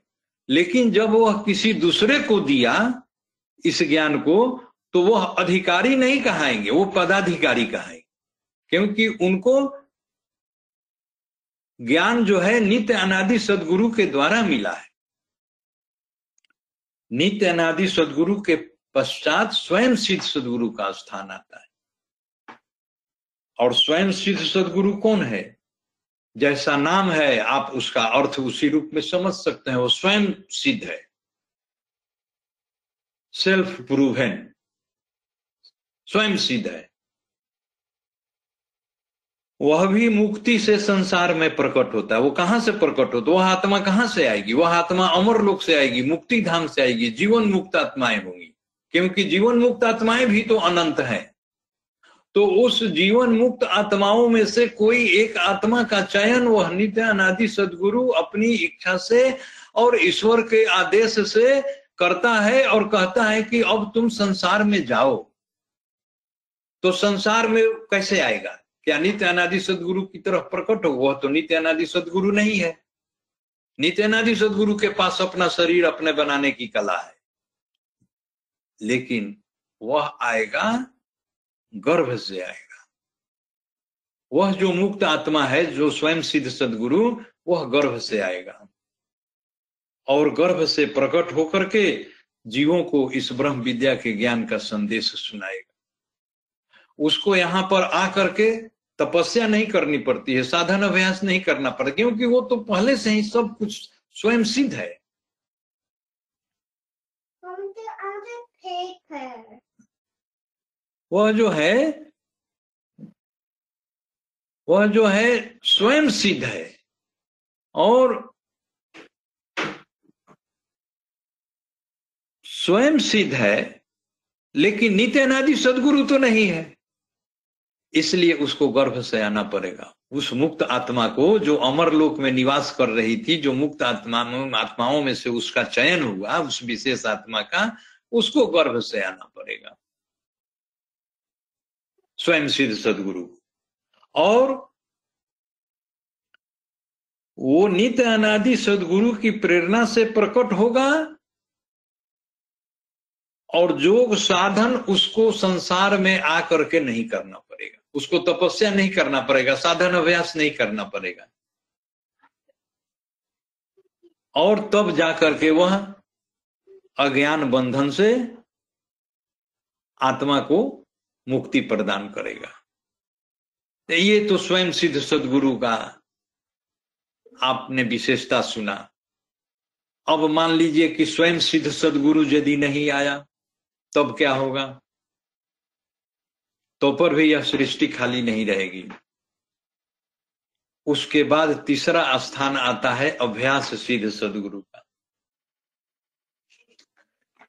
लेकिन जब वह किसी दूसरे को दिया इस ज्ञान को, तो वह अधिकारी नहीं कहाएंगे, वो पदाधिकारी कहाएंगे, क्योंकि उनको ज्ञान जो है नित्य अनादि सद्गुरु के द्वारा मिला है। नित्य अनादि सद्गुरु के पश्चात स्वयं सिद्ध सद्गुरु का स्थान आता है। और स्वयं सिद्ध सद्गुरु कौन है? जैसा नाम है आप उसका अर्थ उसी रूप में समझ सकते हैं, वो स्वयं सिद्ध है, सेल्फ प्रूवन, स्वयं सिद्ध है। वह भी मुक्ति से संसार में प्रकट होता है। वो कहां से प्रकट होता है? वह आत्मा कहां से आएगी? वह आत्मा अमर लोक से आएगी, मुक्ति धाम से आएगी। जीवन मुक्त आत्माएं होंगी, क्योंकि जीवन मुक्त आत्माएं भी तो अनंत हैं। तो उस जीवन मुक्त आत्माओं में से कोई एक आत्मा का चयन वह नित्य अनादि सद्गुरु अपनी इच्छा से और ईश्वर के आदेश से करता है और कहता है कि अब तुम संसार में जाओ। तो संसार में कैसे आएगा? क्या नित्य अनादि सद्गुरु की तरफ प्रकट हो? वह तो नित्य अनादि सद्गुरु नहीं है। नित्य अनादि सद्गुरु के पास अपना शरीर अपने बनाने की कला है, लेकिन वह आएगा गर्भ से आएगा। वह जो मुक्त आत्मा है, जो स्वयं सिद्ध सद्गुरु, वह गर्भ से आएगा और गर्भ से प्रकट होकर के जीवों को इस ब्रह्म विद्या के ज्ञान का संदेश सुनाएगा। उसको यहाँ पर आकर के तपस्या नहीं करनी पड़ती है, साधन अभ्यास नहीं करना पड़ता, क्योंकि वो तो पहले से ही सब कुछ स्वयं सिद्ध है। वह जो है वह जो है स्वयं सिद्ध है और स्वयं सिद्ध है, लेकिन नित्यानादि सदगुरु तो नहीं है, इसलिए उसको गर्भ से आना पड़ेगा। उस मुक्त आत्मा को जो अमर लोक में निवास कर रही थी, जो मुक्त आत्मा आत्माओं में से उसका चयन हुआ, उस विशेष आत्मा का, उसको गर्भ से आना पड़ेगा, स्वयं सिद्ध सदगुरु। और वो नित्य अनादि सदगुरु की प्रेरणा से प्रकट होगा और योग साधन उसको संसार में आकर के नहीं करना पड़ेगा, उसको तपस्या नहीं करना पड़ेगा, साधन अभ्यास नहीं करना पड़ेगा, और तब जाकर के वह अज्ञान बंधन से आत्मा को मुक्ति प्रदान करेगा। ये तो स्वयं सिद्ध सदगुरु का आपने विशेषता सुना। अब मान लीजिए कि स्वयं सिद्ध सदगुरु यदि नहीं आया तब क्या होगा? तो पर भी यह सृष्टि खाली नहीं रहेगी। उसके बाद तीसरा स्थान आता है अभ्यास सिद्ध सदगुरु का।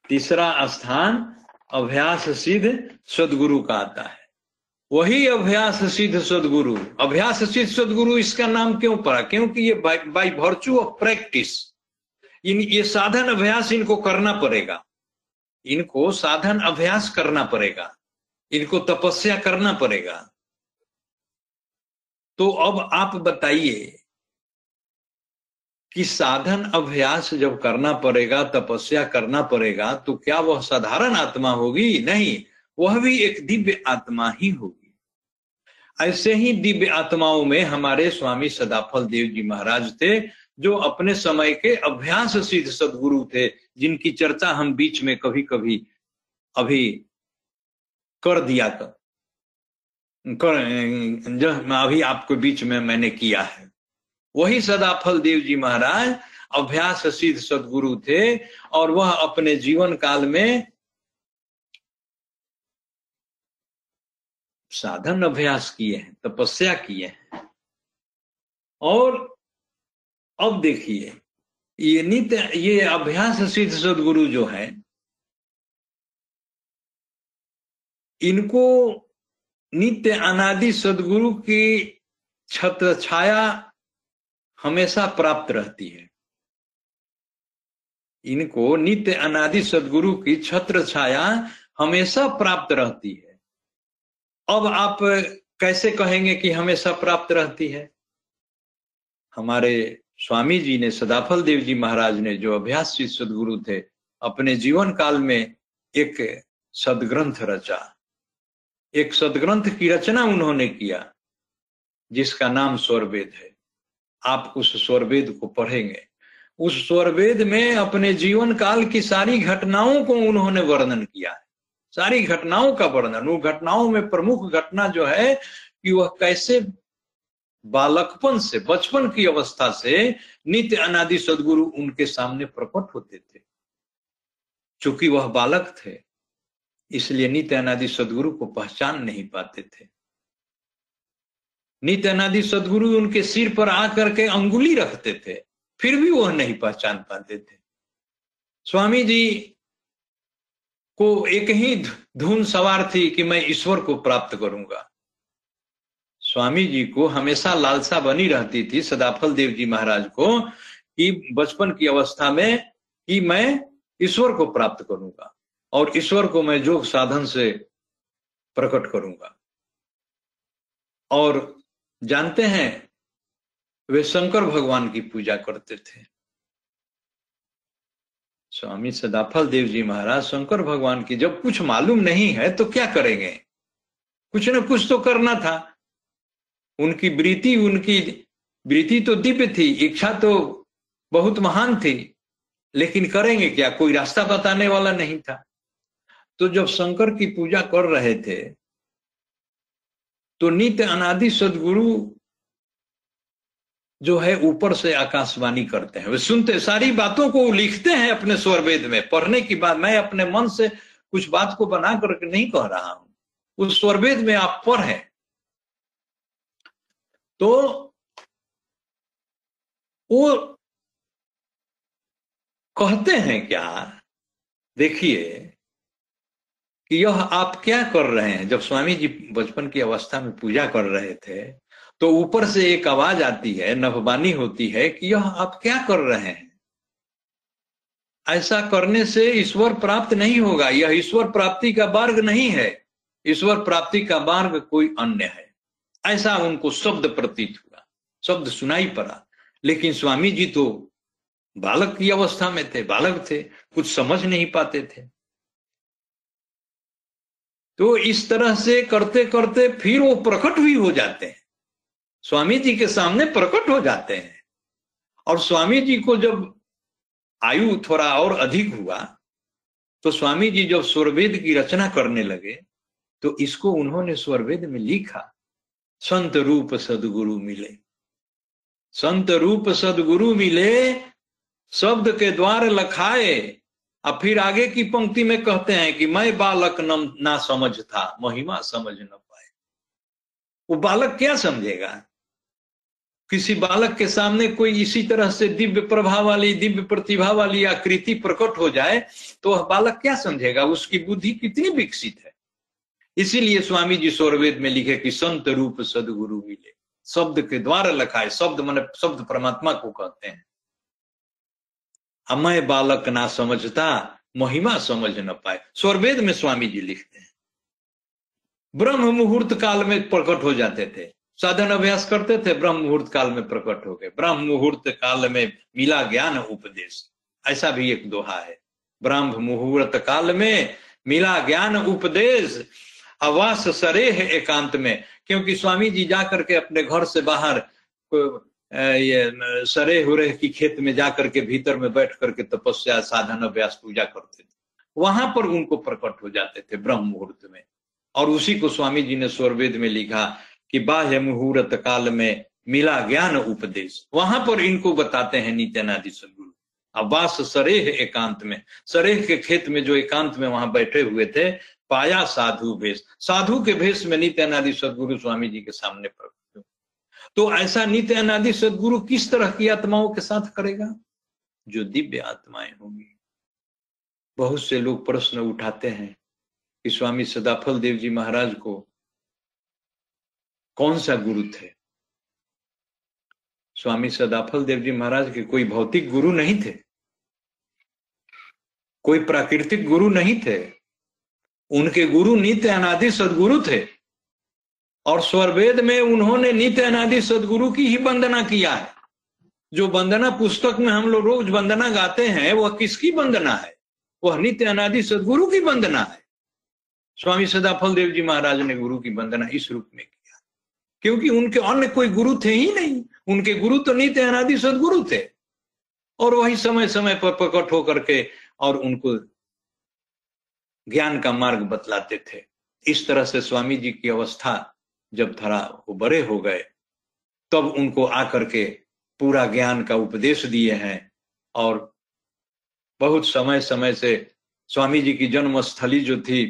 तीसरा स्थान अभ्यास सिद्ध सदगुरु का आता है। वही अभ्यास सिद्ध सदगुरु, अभ्यास सिद्ध सदगुरु इसका नाम क्यों पड़ा? क्योंकि ये बाय वर्च्यू ऑफ प्रैक्टिस, इन ये साधन अभ्यास इनको करना पड़ेगा, इनको साधन अभ्यास करना पड़ेगा, इनको तपस्या करना पड़ेगा। तो अब आप बताइए कि साधन अभ्यास जब करना पड़ेगा, तपस्या करना पड़ेगा, तो क्या वह साधारण आत्मा होगी? नहीं, वह भी एक दिव्य आत्मा ही होगी। ऐसे ही दिव्य आत्माओं में हमारे स्वामी सदाफल देव जी महाराज थे, जो अपने समय के अभ्यास सिद्ध सदगुरु थे, जिनकी चर्चा हम बीच में कभी कभी अभी कर दिया कर, कर जो अभी आपको बीच में मैंने किया है। वही सदाफल देव जी महाराज अभ्यास सिद्ध सदगुरु थे और वह अपने जीवन काल में साधन अभ्यास किए हैं, तपस्या किए हैं। और अब देखिए ये नित्य ये अभ्यास सिद्ध सदगुरु जो है, इनको नित्य अनादि सदगुरु की छत्र छाया हमेशा प्राप्त रहती है। इनको नित्य अनादि सदगुरु की छत्र छाया हमेशा प्राप्त रहती है। अब आप कैसे कहेंगे कि हमेशा प्राप्त रहती है? हमारे स्वामी जी ने, सदाफल देव जी महाराज ने, जो अभ्यास सिद्ध सदगुरु थे, अपने जीवन काल में एक सदग्रंथ रचा, एक सदग्रंथ की रचना उन्होंने किया जिसका नाम स्वरवेद है। आप उस स्वरवेद को पढ़ेंगे। उस स्वरवेद में अपने जीवन काल की सारी घटनाओं को उन्होंने वर्णन किया, सारी घटनाओं का वर्णन। उन घटनाओं में प्रमुख घटना जो है कि वह कैसे बालकपन से, बचपन की अवस्था से नित्य अनादि सदगुरु उनके सामने प्रकट होते थे। चूंकि वह बालक थे इसलिए नित्य अनादि सदगुरु को पहचान नहीं पाते थे। नित्य अनादि सदगुरु उनके सिर पर आकर के अंगुली रखते थे, फिर भी वह नहीं पहचान पाते थे। स्वामी जी को एक ही धुन सवार थी कि मैं ईश्वर को प्राप्त करूंगा। स्वामी जी को हमेशा लालसा बनी रहती थी, सदाफल देव जी महाराज को, कि बचपन की अवस्था में कि मैं ईश्वर को प्राप्त करूंगा और ईश्वर को मैं योग साधन से प्रकट करूंगा। और जानते हैं वे शंकर भगवान की पूजा करते थे। स्वामी सदाफल देव जी महाराज शंकर भगवान की, जब कुछ मालूम नहीं है तो क्या करेंगे? कुछ न कुछ तो करना था। उनकी वृत्ति, उनकी वृत्ति तो दिव्य थी, इच्छा तो बहुत महान थी, लेकिन करेंगे क्या? कोई रास्ता बताने वाला नहीं था। तो जब शंकर की पूजा कर रहे थे तो नित्य अनादि सदगुरु जो है ऊपर से आकाशवाणी करते हैं। वे सुनते, सारी बातों को लिखते हैं अपने स्वरवेद में। पढ़ने की बात, मैं अपने मन से कुछ बात को बना करके नहीं कह रहा हूं, उस स्वरवेद में आप पढ़ें। तो वो कहते हैं क्या, देखिए कि यह आप क्या कर रहे हैं। जब स्वामी जी बचपन की अवस्था में पूजा कर रहे थे तो ऊपर से एक आवाज आती है, नभवानी होती है कि यह आप क्या कर रहे हैं, ऐसा करने से ईश्वर प्राप्त नहीं होगा, यह ईश्वर प्राप्ति का मार्ग नहीं है, ईश्वर प्राप्ति का मार्ग कोई अन्य है। ऐसा उनको शब्द प्रतीत हुआ, शब्द सुनाई पड़ा। लेकिन स्वामी जी तो बालक की अवस्था में थे, बालक थे, कुछ समझ नहीं पाते थे। तो इस तरह से करते करते फिर वो प्रकट भी हो जाते हैं, स्वामी जी के सामने प्रकट हो जाते हैं। और स्वामी जी को जब आयु थोड़ा और अधिक हुआ तो स्वामी जी जब स्वरवेद की रचना करने लगे तो इसको उन्होंने स्वरवेद में लिखा, संत रूप सदगुरु मिले। संत रूप सदगुरु मिले, शब्द के द्वार लखाए। अब फिर आगे की पंक्ति में कहते हैं कि मैं बालक ना समझ था, महिमा समझ न पाए। वो बालक क्या समझेगा, किसी बालक के सामने कोई इसी तरह से दिव्य प्रभाव वाली, दिव्य प्रतिभा वाली आकृति प्रकट हो जाए तो वह बालक क्या समझेगा, उसकी बुद्धि कितनी विकसित है। इसीलिए स्वामी जी स्वरवेद में लिखे कि संत रूप सदगुरु मिले, शब्द के द्वारा लखाए। शब्द मन, शब्द परमात्मा को कहते हैं। मैं बालक ना समझता, महिमा समझ न पाए, स्वरवेद में स्वामी जी लिखते हैं। ब्रह्म मुहूर्त काल में प्रकट हो जाते थे, साधन अभ्यास करते थे, ब्रह्म मुहूर्त काल में प्रकट हो गए। ब्रह्म मुहूर्त काल में मिला ज्ञान उपदेश, ऐसा भी एक दोहा है। ब्रह्म मुहूर्त काल में मिला ज्ञान उपदेश, आवास सरेह एकांत में। क्योंकि स्वामी जी जाकर के अपने घर से बाहर ये सरेह हुरेह की खेत में जाकर के भीतर में बैठ करके तपस्या, साधन अभ्यास, पूजा करते थे। वहां पर उनको प्रकट हो जाते थे ब्रह्म मुहूर्त में। और उसी को स्वामी जी ने स्वरवेद में लिखा कि बाह्य मुहूर्त काल में मिला ज्ञान उपदेश। वहां पर इनको बताते हैं नित्यानादि सदगुरु। आवास सरेह एकांत में, सरेह के खेत में जो एकांत में वहां बैठे हुए थे, पाया साधु भेष। साधु के भेष में नित्यानादि सदगुरु स्वामी जी के सामने प्रकट हुए। तो ऐसा नित्यानादि सदगुरु किस तरह की आत्माओं के साथ करेगा, जो दिव्य आत्माएं होंगी। बहुत से लोग प्रश्न उठाते हैं कि स्वामी सदाफल देव जी महाराज को कौन सा गुरु थे। स्वामी सदाफल देव जी महाराज के कोई भौतिक गुरु नहीं थे, कोई प्राकृतिक गुरु नहीं थे। उनके गुरु नित्य अनादि सदगुरु थे। और स्वरवेद में उन्होंने नित्य अनादि सदगुरु की ही वंदना किया है। जो वंदना पुस्तक में हम लोग रोज वंदना गाते हैं, वह किसकी वंदना है, वह नित्य अनादि सदगुरु की वंदना है। स्वामी सदाफल देव जी महाराज ने गुरु की वंदना इस रूप में, क्योंकि उनके अन्य कोई गुरु थे ही नहीं। उनके गुरु तो नित्य अनादि सदगुरु थे। और वही समय समय पर प्रकट होकर के और उनको ज्ञान का मार्ग बतलाते थे। इस तरह से स्वामी जी की अवस्था जब थोड़ा बड़े हो गए तब उनको आकर के पूरा ज्ञान का उपदेश दिए हैं। और बहुत समय समय से स्वामी जी की जन्मस्थली जो थी,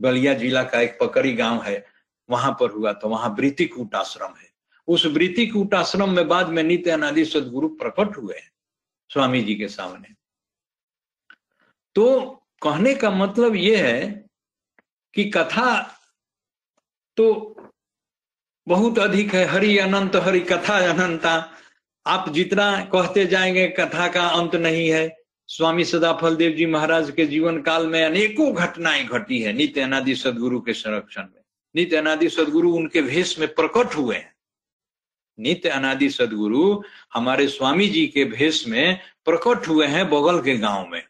बलिया जिला का एक पकड़ी गांव है, वहां पर हुआ। तो वहां वृत्तिकूट आश्रम है। उस वृत्तिकूट आश्रम में बाद में नित्य अनादि सदगुरु प्रकट हुए हैं स्वामी जी के सामने। तो कहने का मतलब यह है कि कथा तो बहुत अधिक है। हरि अनंत, हरि कथा अनंता। आप जितना कहते जाएंगे कथा का अंत नहीं है। स्वामी सदाफल देव जी महाराज के जीवन काल में अनेकों घटनाएं घटी है नित्य अनादि सदगुरु के संरक्षण में। नित्य अनादि सदगुरु उनके भेष में प्रकट हुए हैं। नित्य अनादि सदगुरु हमारे स्वामी जी के भेष में प्रकट हुए हैं बगल के गांव में।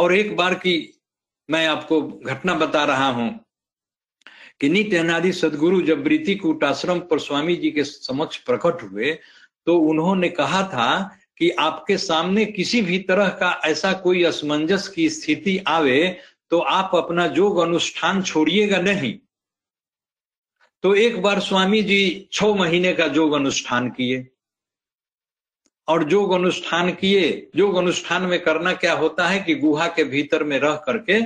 और एक बार की मैं आपको घटना बता रहा हूं कि नित्य अनादि सदगुरु जब वृत्तिकूट आश्रम पर स्वामी जी के समक्ष प्रकट हुए तो उन्होंने कहा था कि आपके सामने किसी भी तरह का ऐसा कोई असमंजस की स्थिति आवे तो आप अपना योग अनुष्ठान छोड़िएगा नहीं। तो एक बार स्वामी जी छह महीने का योग अनुष्ठान किए और योग अनुष्ठान किए। योग अनुष्ठान में करना क्या होता है कि गुहा के भीतर में रह करके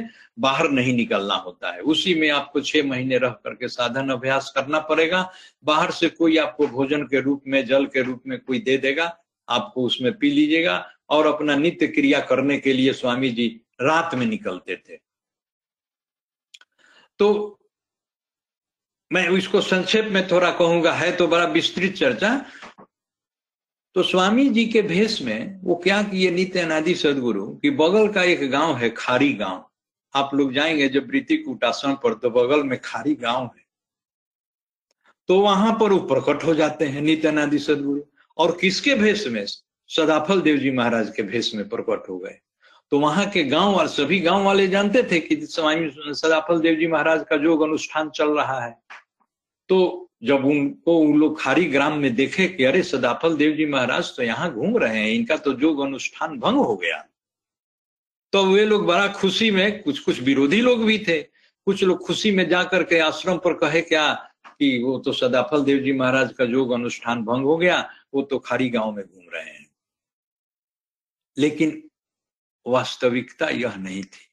बाहर नहीं निकलना होता है, उसी में आपको छह महीने रह करके साधन अभ्यास करना पड़ेगा। बाहर से कोई आपको भोजन के रूप में, जल के रूप में कोई दे देगा, आपको उसमें पी लीजिएगा। और अपना नित्य क्रिया करने के लिए स्वामी जी रात में निकलते थे। तो मैं इसको संक्षेप में थोड़ा कहूंगा, है तो बड़ा विस्तृत चर्चा। तो स्वामी जी के भेष में वो क्या किए नित्य अनादि सदगुरु कि बगल का एक गांव है खारी गांव, आप लोग जाएंगे जब वृत्ति कूटासन पर तो बगल में खारी गांव है, तो वहां पर वो प्रकट हो जाते हैं नित्य अनादि सदगुरु। और किसके भेष में? सदाफल देव जी महाराज के भेष में प्रकट हो गए। तो वहां के गांव वाले, सभी गांव वाले जानते थे कि स्वामी सदाफल देव जी महाराज का योग अनुष्ठान चल रहा है। तो जब उनको उन लोग खारी ग्राम में देखे कि अरे सदाफल देव जी महाराज तो यहाँ घूम रहे हैं, इनका तो योग अनुष्ठान भंग हो गया, तो वे लोग बड़ा खुशी में, कुछ कुछ विरोधी लोग भी थे, कुछ लोग खुशी में जाकर के आश्रम पर कहे क्या कि वो तो सदाफल देव जी महाराज का योग अनुष्ठान भंग हो गया, वो तो खारी गांव में घूम रहे हैं। लेकिन वास्तविकता यह नहीं थी।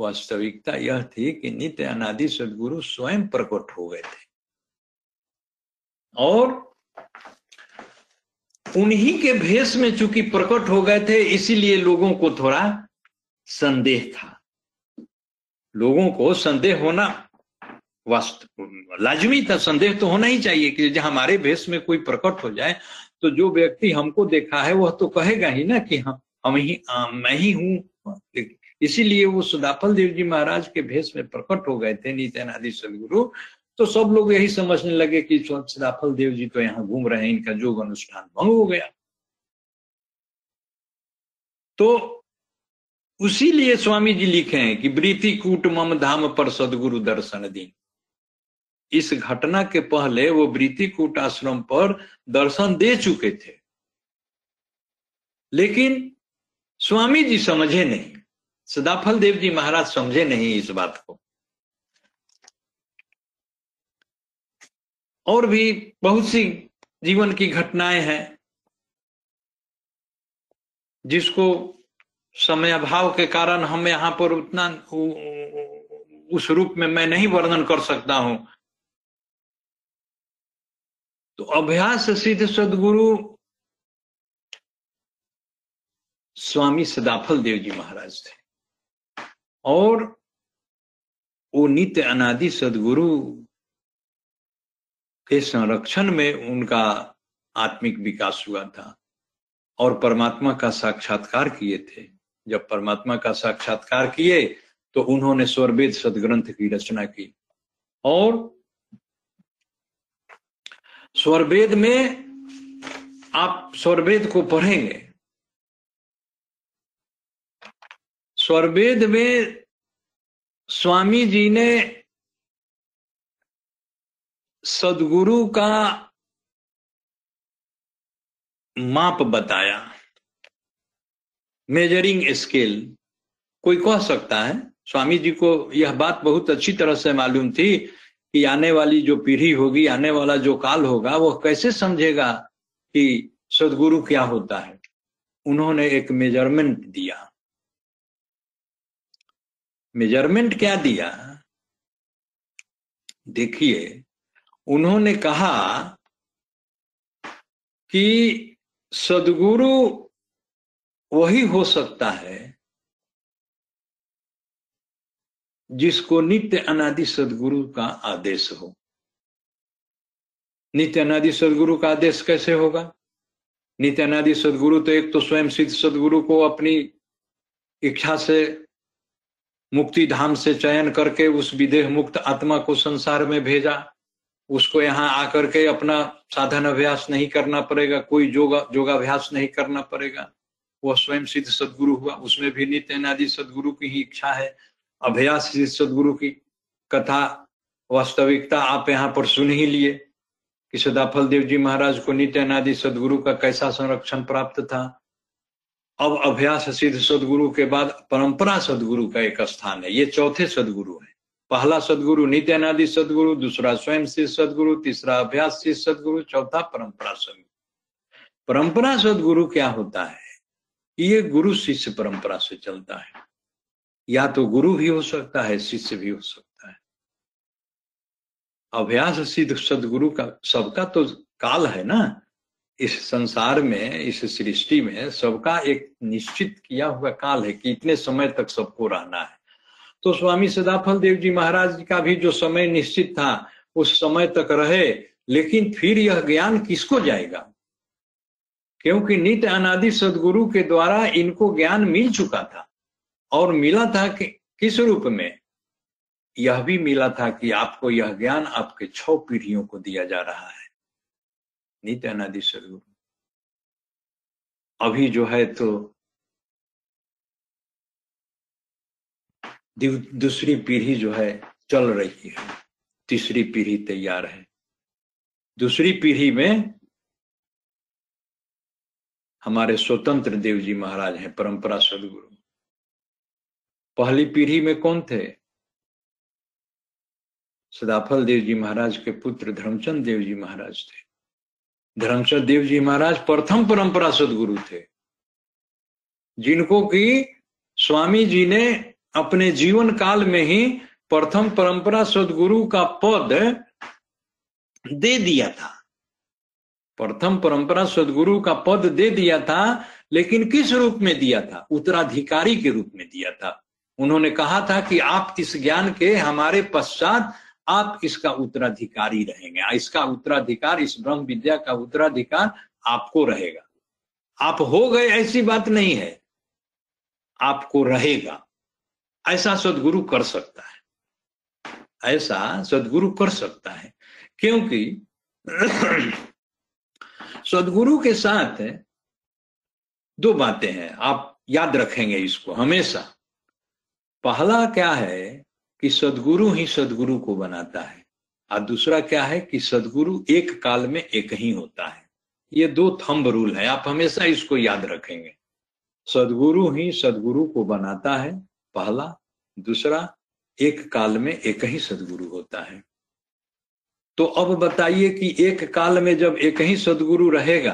वास्तविकता यह थी कि नित्य अनादि सदगुरु स्वयं प्रकट हो गए थे और उन्हीं के भेष में चूंकि प्रकट हो गए थे, इसीलिए लोगों को थोड़ा संदेह था। लोगों को संदेह होना वास्तव लाजमी था, संदेह तो होना ही चाहिए कि जब हमारे भेष में कोई प्रकट हो जाए तो जो व्यक्ति हमको देखा है वह तो कहेगा ही ना कि हम हम ही आ, मैं ही हूं। इसीलिए वो सदाफल देव जी महाराज के भेष में प्रकट हो गए थे नित्यानंद सदगुरु। तो सब लोग यही समझने लगे कि सदाफल देव जी तो यहाँ घूम रहे हैं, इनका योग अनुष्ठान भंग हो गया। तो उसी लिए स्वामी जी लिखे हैं कि वृत्ति कूट मम धाम पर सदगुरु दर्शन दीन। इस घटना के पहले वो वृत्ति कूट आश्रम पर दर्शन दे चुके थे, लेकिन स्वामी जी समझे नहीं, सदाफल देव जी महाराज समझे नहीं इस बात को। और भी बहुत सी जीवन की घटनाएं हैं जिसको समय अभाव के कारण हम यहाँ पर उतना उस रूप में मैं नहीं वर्णन कर सकता हूं। तो अभ्यास सिद्ध सदगुरु स्वामी सदाफल देव जी महाराज थे और वो नित्य अनादि सदगुरु के संरक्षण में उनका आत्मिक विकास हुआ था और परमात्मा का साक्षात्कार किए थे। जब परमात्मा का साक्षात्कार किए तो उन्होंने स्वरवेद सदग्रंथ की रचना की और स्वरवेद में, आप स्वरवेद को पढ़ेंगे, स्वरवेद में स्वामी जी ने सदगुरु का माप बताया, मेजरिंग स्केल। कोई कह सकता है, स्वामी जी को यह बात बहुत अच्छी तरह से मालूम थी कि आने वाली जो पीढ़ी होगी, आने वाला जो काल होगा, वह कैसे समझेगा कि सदगुरु क्या होता है। उन्होंने एक मेजरमेंट दिया। मेजरमेंट क्या दिया? देखिए, उन्होंने कहा कि सदगुरु वही हो सकता है जिसको नित्य अनादि सदगुरु का आदेश हो। नित्य अनादि सदगुरु का आदेश कैसे होगा? नित्य अनादि सदगुरु तो एक तो स्वयं सिद्ध सदगुरु को अपनी इच्छा से मुक्ति धाम से चयन करके उस विदेह मुक्त आत्मा को संसार में भेजा। उसको यहाँ आकर के अपना साधन अभ्यास नहीं करना पड़ेगा, कोई योगा योगाभ्यास नहीं करना पड़ेगा, वह स्वयं सिद्ध सदगुरु हुआ। उसमें भी नित्य अनादि सदगुरु की ही इच्छा है, अभ्यास सिद्ध सदगुरु की कथा वास्तविकता आप यहाँ पर सुन ही लिए कि सदाफल देव जी महाराज को नित्य अनादि सदगुरु का कैसा संरक्षण प्राप्त था। अब अभ्यास सिद्ध सदगुरु के बाद परंपरा सदगुरु का एक स्थान है। ये चौथे सदगुरु है। पहला सदगुरु नित्य अनादि सदगुरु, दूसरा स्वयं सिद्ध सदगुरु, तीसरा अभ्यास सिद्ध सदगुरु, चौथा परंपरा सदगुरु। परंपरा सदगुरु क्या होता है, ये गुरु शिष्य परंपरा से चलता है, या तो गुरु भी हो सकता है शिष्य भी हो सकता है। अभ्यास सिद्ध सदगुरु का सबका तो काल है ना, इस संसार में इस सृष्टि में सबका एक निश्चित किया हुआ काल है कि इतने समय तक सबको रहना है। तो स्वामी सदाफल देव जी महाराज जी का भी जो समय निश्चित था उस समय तक रहे, लेकिन फिर यह ज्ञान किसको जाएगा, क्योंकि नित्य अनादि सदगुरु के द्वारा इनको ज्ञान मिल चुका था। और मिला था कि किस रूप में, यह भी मिला था कि आपको यह ज्ञान आपके छह पीढ़ियों को दिया जा रहा है नित्य अनादि सदगुरु। अभी जो है तो दूसरी पीढ़ी जो है चल रही है, तीसरी पीढ़ी तैयार है। दूसरी पीढ़ी में हमारे स्वतंत्र देव जी महाराज हैं परंपरा सदगुरु। पहली पीढ़ी में कौन थे, सदाफल देव जी महाराज के पुत्र धर्मचंद देव जी महाराज थे। धर्मचंद देव जी महाराज प्रथम परंपरा सदगुरु थे, जिनको कि स्वामी जी ने अपने जीवन काल में ही प्रथम परंपरा सदगुरु का पद दे दिया था, प्रथम परंपरा सदगुरु का पद दे दिया था। लेकिन किस रूप में दिया था, उत्तराधिकारी के रूप में दिया था। उन्होंने कहा था कि आप इस ज्ञान के हमारे पश्चात आप इसका उत्तराधिकारी रहेंगे, इसका उत्तराधिकार, इस ब्रह्म विद्या का उत्तराधिकार आपको रहेगा। आप हो गए ऐसी बात नहीं है, आपको रहेगा। ऐसा सदगुरु कर सकता है, ऐसा सदगुरु कर सकता है, क्योंकि सदगुरु के साथ दो बातें हैं, आप याद रखेंगे इसको हमेशा। पहला क्या है कि सदगुरु ही सदगुरु को बनाता है, और दूसरा क्या है कि सदगुरु एक काल में एक ही होता है। ये दो थंब रूल है, आप हमेशा इसको याद रखेंगे। सदगुरु ही सदगुरु को बनाता है पहला, दूसरा एक काल में एक ही सदगुरु होता है। तो अब बताइए कि एक काल में जब एक ही सदगुरु रहेगा,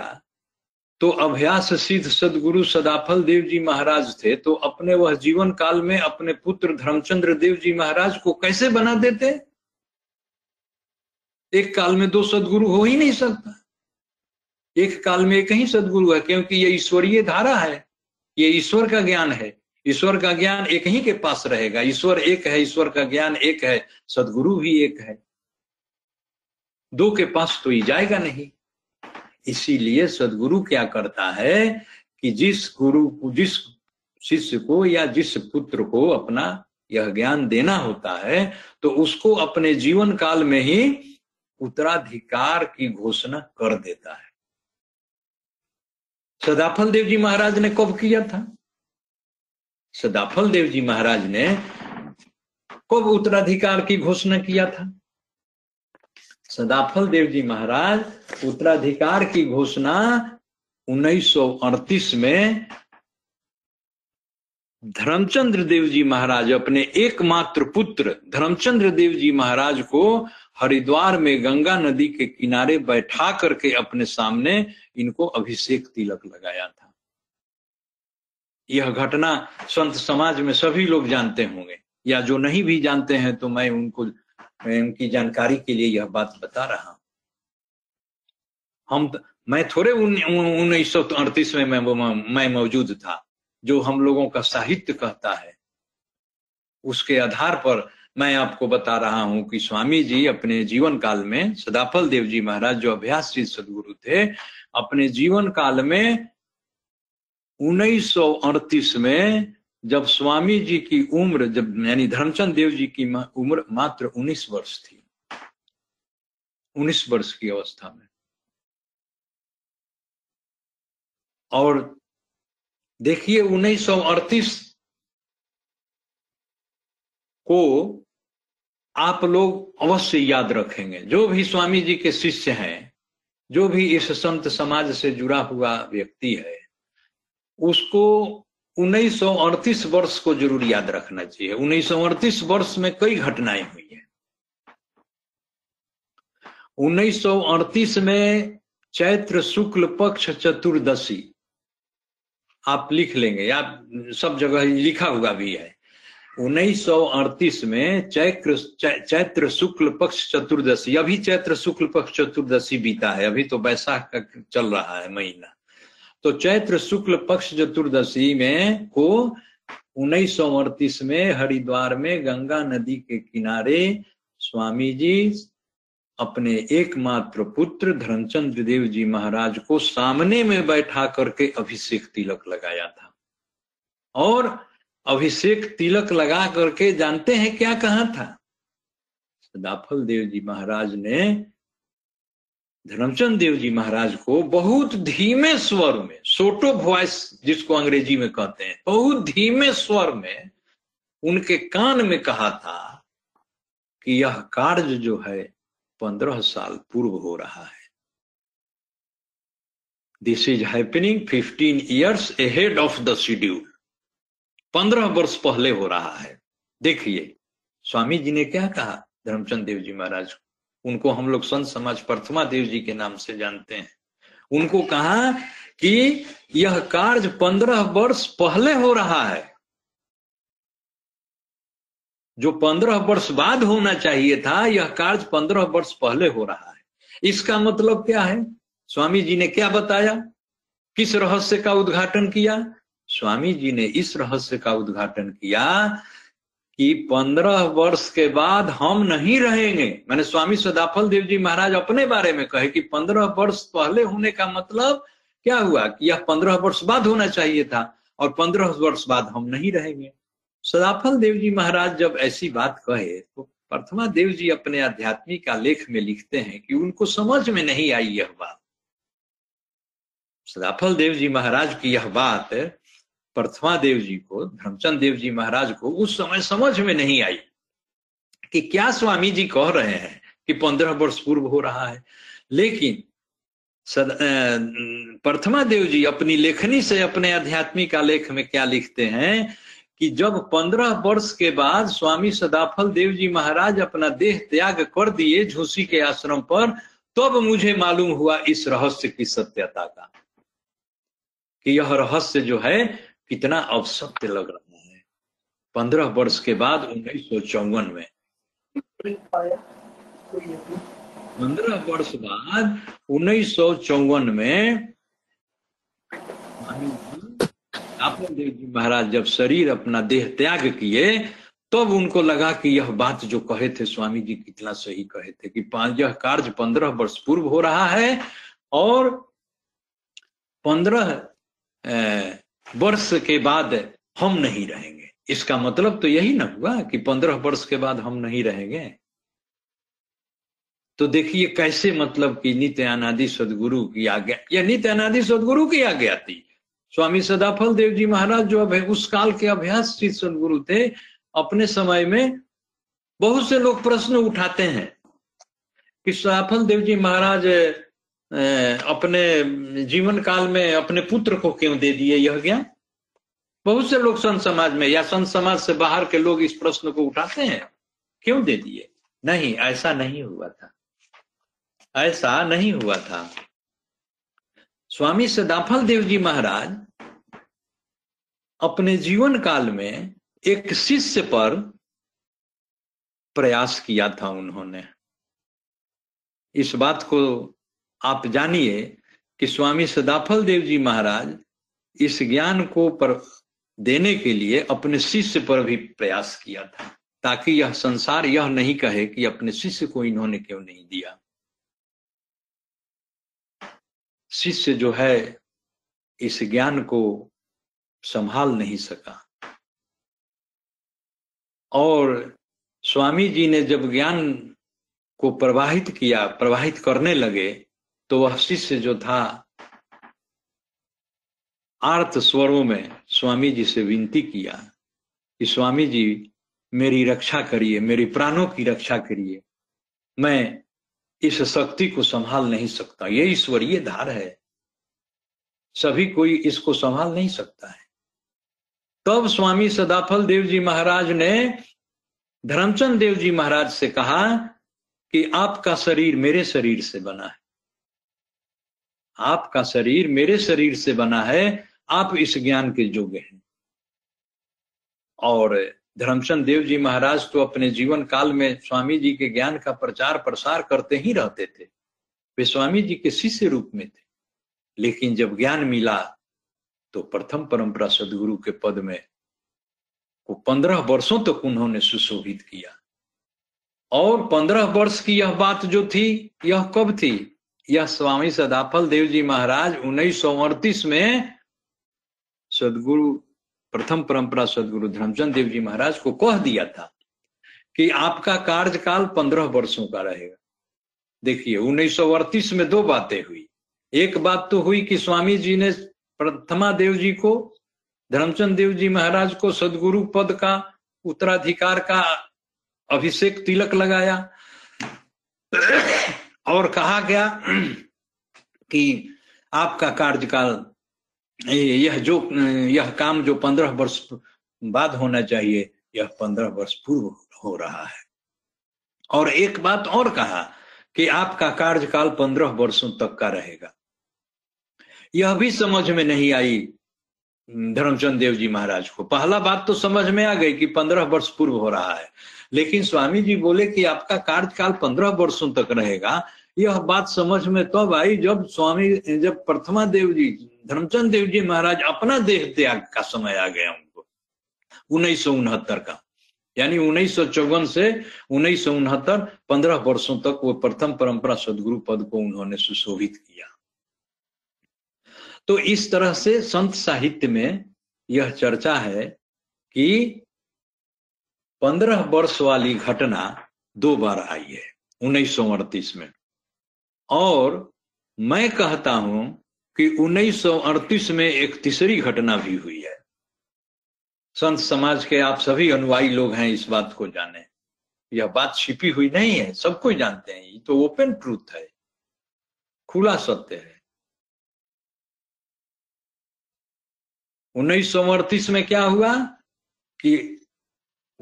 तो अभ्यास सिद्ध सदगुरु सदाफल देव जी महाराज थे, तो अपने वह जीवन काल में अपने पुत्र धर्मचंद्र देव जी महाराज को कैसे बना देते। एक काल में दो सदगुरु हो ही नहीं सकता, एक काल में एक ही सदगुरु है, क्योंकि ये ईश्वरीय धारा है, ये ईश्वर का ज्ञान है। ईश्वर का ज्ञान एक ही के पास रहेगा, ईश्वर एक है, ईश्वर का ज्ञान एक है, सदगुरु भी एक है, दो के पास तो ही जाएगा नहीं। इसीलिए सदगुरु क्या करता है कि जिस गुरु को, जिस शिष्य को या जिस पुत्र को अपना यह ज्ञान देना होता है, तो उसको अपने जीवन काल में ही उत्तराधिकार की घोषणा कर देता है। सदाफल देव जी महाराज ने कब किया था, सदाफल देव जी महाराज ने कब उत्तराधिकार की घोषणा किया था। सदाफल देव जी महाराज उत्तराधिकार की घोषणा उन्नीस सौ अड़तीस में धर्मचंद्र देव जी महाराज अपने एकमात्र पुत्र धर्मचंद्र देव जी महाराज को हरिद्वार में गंगा नदी के किनारे बैठा करके अपने सामने इनको अभिषेक तिलक लगाया था। यह घटना संत समाज में सभी लोग जानते होंगे, या जो नहीं भी जानते हैं तो मैं उनको मैं उनकी जानकारी के लिए यह बात बता रहा हूं। हम मैं थोड़े उन्नीस सौ अड़तीस में मैं, मैं मौजूद था। जो हम लोगों का साहित्य कहता है उसके आधार पर मैं आपको बता रहा हूं कि स्वामी जी अपने जीवन काल में, सदाफल देव जी महाराज जो अभ्यास सिद्ध सदगुरु थे, अपने जीवन काल में उन्नीस सौ अड़तीस में जब स्वामी जी की उम्र, जब यानी धर्मचंद देव जी की उम्र मात्र उन्नीस वर्ष थी, उन्नीस वर्ष की अवस्था में, और देखिए उन्नीस सौ अड़तीस को आप लोग अवश्य याद रखेंगे। जो भी स्वामी जी के शिष्य हैं, जो भी इस संत समाज से जुड़ा हुआ व्यक्ति है, उसको उन्नीस सौ अड़तीस वर्ष को जरूर याद रखना चाहिए। उन्नीस सौ अड़तीस वर्ष में कई घटनाएं हुई हैं। उन्नीस सौ अड़तीस में चैत्र शुक्ल पक्ष चतुर्दशी, आप लिख लेंगे, आप सब जगह लिखा हुआ भी है। उन्नीस सौ अड़तीस में चैत्र चैत्र शुक्ल पक्ष चतुर्दशी, अभी चैत्र शुक्ल पक्ष चतुर्दशी बीता है, अभी तो बैसाख का चल रहा है महीना, तो चैत्र शुक्ल पक्ष चतुर्दशी में को उन्नीस सौ अड़तीस में हरिद्वार में गंगा नदी के किनारे स्वामी जी अपने एकमात्र पुत्र धर्मचंद्र देव जी महाराज को सामने में बैठा करके अभिषेक तिलक लगाया था। और अभिषेक तिलक लगा करके जानते हैं क्या कहा था? सदाफल देव जी महाराज ने धर्मचंद देव जी महाराज को बहुत धीमे स्वर में, सोटो वॉइस जिसको अंग्रेजी में कहते हैं, बहुत धीमे स्वर में उनके कान में कहा था कि यह कार्य जो है पंद्रह साल पूर्व हो रहा है, this is happening fifteen years ahead of the schedule, पंद्रह वर्ष पहले हो रहा है। देखिए स्वामी जी ने क्या कहा धर्मचंद देव जी महाराज को, उनको हम लोग संत समाज प्रथमा देव जी के नाम से जानते हैं, उनको कहा कि यह कार्य पंद्रह वर्ष पहले हो रहा है, जो पंद्रह वर्ष बाद होना चाहिए था यह कार्य पंद्रह वर्ष पहले हो रहा है। इसका मतलब क्या है? स्वामी जी ने क्या बताया, किस रहस्य का उद्घाटन किया? स्वामी जी ने इस रहस्य का उद्घाटन किया कि पंद्रह वर्ष के बाद हम नहीं रहेंगे। मैंने स्वामी सदाफल देव जी महाराज अपने बारे में कहे कि पंद्रह वर्ष पहले होने का मतलब क्या हुआ कि यह पंद्रह वर्ष बाद होना चाहिए था और पंद्रह वर्ष बाद हम नहीं रहेंगे। सदाफल देव जी महाराज जब ऐसी बात कहे तो प्रथमा देव जी अपने आध्यात्मिक आलेख में लिखते हैं कि उनको समझ में नहीं आई यह बात। सदाफल देव जी महाराज की यह बात प्रथमा देव जी को, धर्मचंद देव जी महाराज को उस समय समझ में नहीं आई कि क्या स्वामी जी कह रहे हैं कि पंद्रह वर्ष पूर्व हो रहा है। लेकिन प्रथमा देव जी अपनी लेखनी से अपने आध्यात्मिक आलेख में क्या लिखते हैं कि जब पंद्रह वर्ष के बाद स्वामी सदाफल देव जी महाराज अपना देह त्याग कर दिए झूसी के आश्रम पर, तब मुझे मालूम हुआ इस रहस्य की सत्यता का, कि यह रहस्य जो है कितना अवसत्य लग रहा है। पंद्रह वर्ष के बाद उन्नीस सौ चौवन में पंद्रह वर्ष बाद उन्नीस सौ चौवन में सदाफल देव जी महाराज जब शरीर अपना देह त्याग किए तब उनको लगा कि यह बात जो कहे थे स्वामी जी कितना सही कहे थे कि यह कार्य पंद्रह वर्ष पूर्व हो रहा है और पंद्रह वर्ष के बाद हम नहीं रहेंगे। इसका मतलब तो यही ना हुआ कि पंद्रह वर्ष के बाद हम नहीं रहेंगे। तो देखिए कैसे, मतलब कि नित्य अनादि सदगुरु की आज्ञा, या नित्य अनादि सदगुरु की आज्ञा थी। स्वामी सदाफल देव जी महाराज जो अब उस काल के अभ्यासशील सदगुरु थे, अपने समय में बहुत से लोग प्रश्न उठाते हैं कि सदाफल देव जी महाराज अपने जीवन काल में अपने पुत्र को क्यों दे दिए यह ज्ञान। बहुत से लोग संत समाज में या संत समाज से बाहर के लोग इस प्रश्न को उठाते हैं, क्यों दे दिए। नहीं, ऐसा नहीं हुआ था, ऐसा नहीं हुआ था। स्वामी सदाफल देव जी महाराज अपने जीवन काल में एक शिष्य पर प्रयास किया था उन्होंने। इस बात को आप जानिए कि स्वामी सदाफल देव जी महाराज इस ज्ञान को पर देने के लिए अपने शिष्य पर भी प्रयास किया था, ताकि यह संसार यह नहीं कहे कि अपने शिष्य को इन्होंने क्यों नहीं दिया। शिष्य जो है इस ज्ञान को संभाल नहीं सका और स्वामी जी ने जब ज्ञान को प्रवाहित किया, प्रवाहित करने लगे, तो वह शिष्य जो था आर्त स्वरों में स्वामी जी से विनती किया कि स्वामी जी मेरी रक्षा करिए, मेरी प्राणों की रक्षा करिए, मैं इस शक्ति को संभाल नहीं सकता, ये ईश्वरीय धार है, सभी कोई इसको संभाल नहीं सकता है। तब स्वामी सदाफल देव जी महाराज ने धर्मचंद देव जी महाराज से कहा कि आपका शरीर मेरे शरीर से बना है, आपका शरीर मेरे शरीर से बना है, आप इस ज्ञान के योग्य हैं। और धर्मचंद देव जी महाराज तो अपने जीवन काल में स्वामी जी के ज्ञान का प्रचार प्रसार करते ही रहते थे। वे स्वामी जी के शिष्य रूप में थे, लेकिन जब ज्ञान मिला तो प्रथम परंपरा सदगुरु के पद में को पंद्रह वर्षों तक उन्होंने सुशोभित किया। और पंद्रह वर्ष की यह बात जो थी, यह कब थी? यह स्वामी सदाफल देव जी महाराज उन्नीस सौ अड़तीस में सदगुरु प्रथम परंपरा सदगुरु धर्मचंद देव जी महाराज को कह दिया था कि आपका कार्यकाल पंद्रह वर्षों का रहेगा। देखिए, उन्नीस सौ अड़तीस में दो बातें हुई। एक बात तो हुई कि स्वामी जी ने प्रथमा देव जी को, धर्मचंद देव जी महाराज को सदगुरु पद का उत्तराधिकार का अभिषेक तिलक लगाया और कहा गया कि आपका कार्यकाल, यह जो यह काम जो पंद्रह वर्ष बाद होना चाहिए, यह पंद्रह वर्ष पूर्व हो रहा है। और एक बात और कहा कि आपका कार्यकाल पंद्रह वर्षों तक का रहेगा। यह भी समझ में नहीं आई धर्मचंद देव जी महाराज को। पहला बात तो समझ में आ गई कि पंद्रह वर्ष पूर्व हो रहा है, लेकिन स्वामी जी बोले कि आपका कार्यकाल पंद्रह वर्षों तक रहेगा। यह बात समझ में तब आई जब स्वामी जब प्रथमा देव जी धर्मचंद देव जी महाराज अपना देह त्याग का समय आ गया उनको, उन्नीस सौ उनहत्तर का, यानी उन्नीस सौ चौवन से उन्नीस सौ उनहत्तर पंद्रह वर्षों तक वो प्रथम परंपरा सदगुरु पद को उन्होंने सुशोभित किया। तो इस तरह से संत साहित्य में यह चर्चा है कि पंद्रह वर्ष वाली घटना दो बार आई है उन्नीस सौ अड़तीस में, और मैं कहता हूं कि उन्नीस सौ अड़तीस में एक तीसरी घटना भी हुई है। संत समाज के आप सभी अनुयायी लोग हैं, इस बात को जाने। यह बात छिपी हुई नहीं है, सब कोई जानते हैं। ये तो ओपन ट्रूथ है, खुला सत्य है। उन्नीस सौ अड़तीस में क्या हुआ कि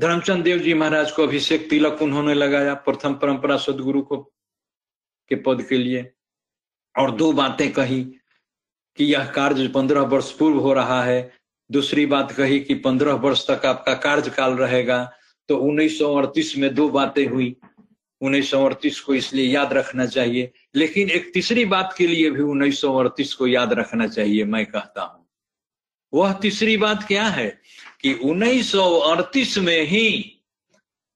धर्मचंद देव जी महाराज को अभिषेक तिलक उन्होंने लगाया प्रथम परंपरा सदगुरु को के पद के लिए, और दो बातें कही कि यह कार्य पंद्रह वर्ष पूर्व हो रहा है। दूसरी बात कही कि पंद्रह वर्ष तक आपका कार्यकाल रहेगा। तो उन्नीस सौ अड़तीस में दो बातें हुई, उन्नीस सौ अड़तीस को इसलिए याद रखना चाहिए। लेकिन एक तीसरी बात के लिए भी उन्नीस सौ अड़तीस को याद रखना चाहिए, मैं कहता हूं। वह तीसरी बात क्या है कि उन्नीस सौ अड़तीस में ही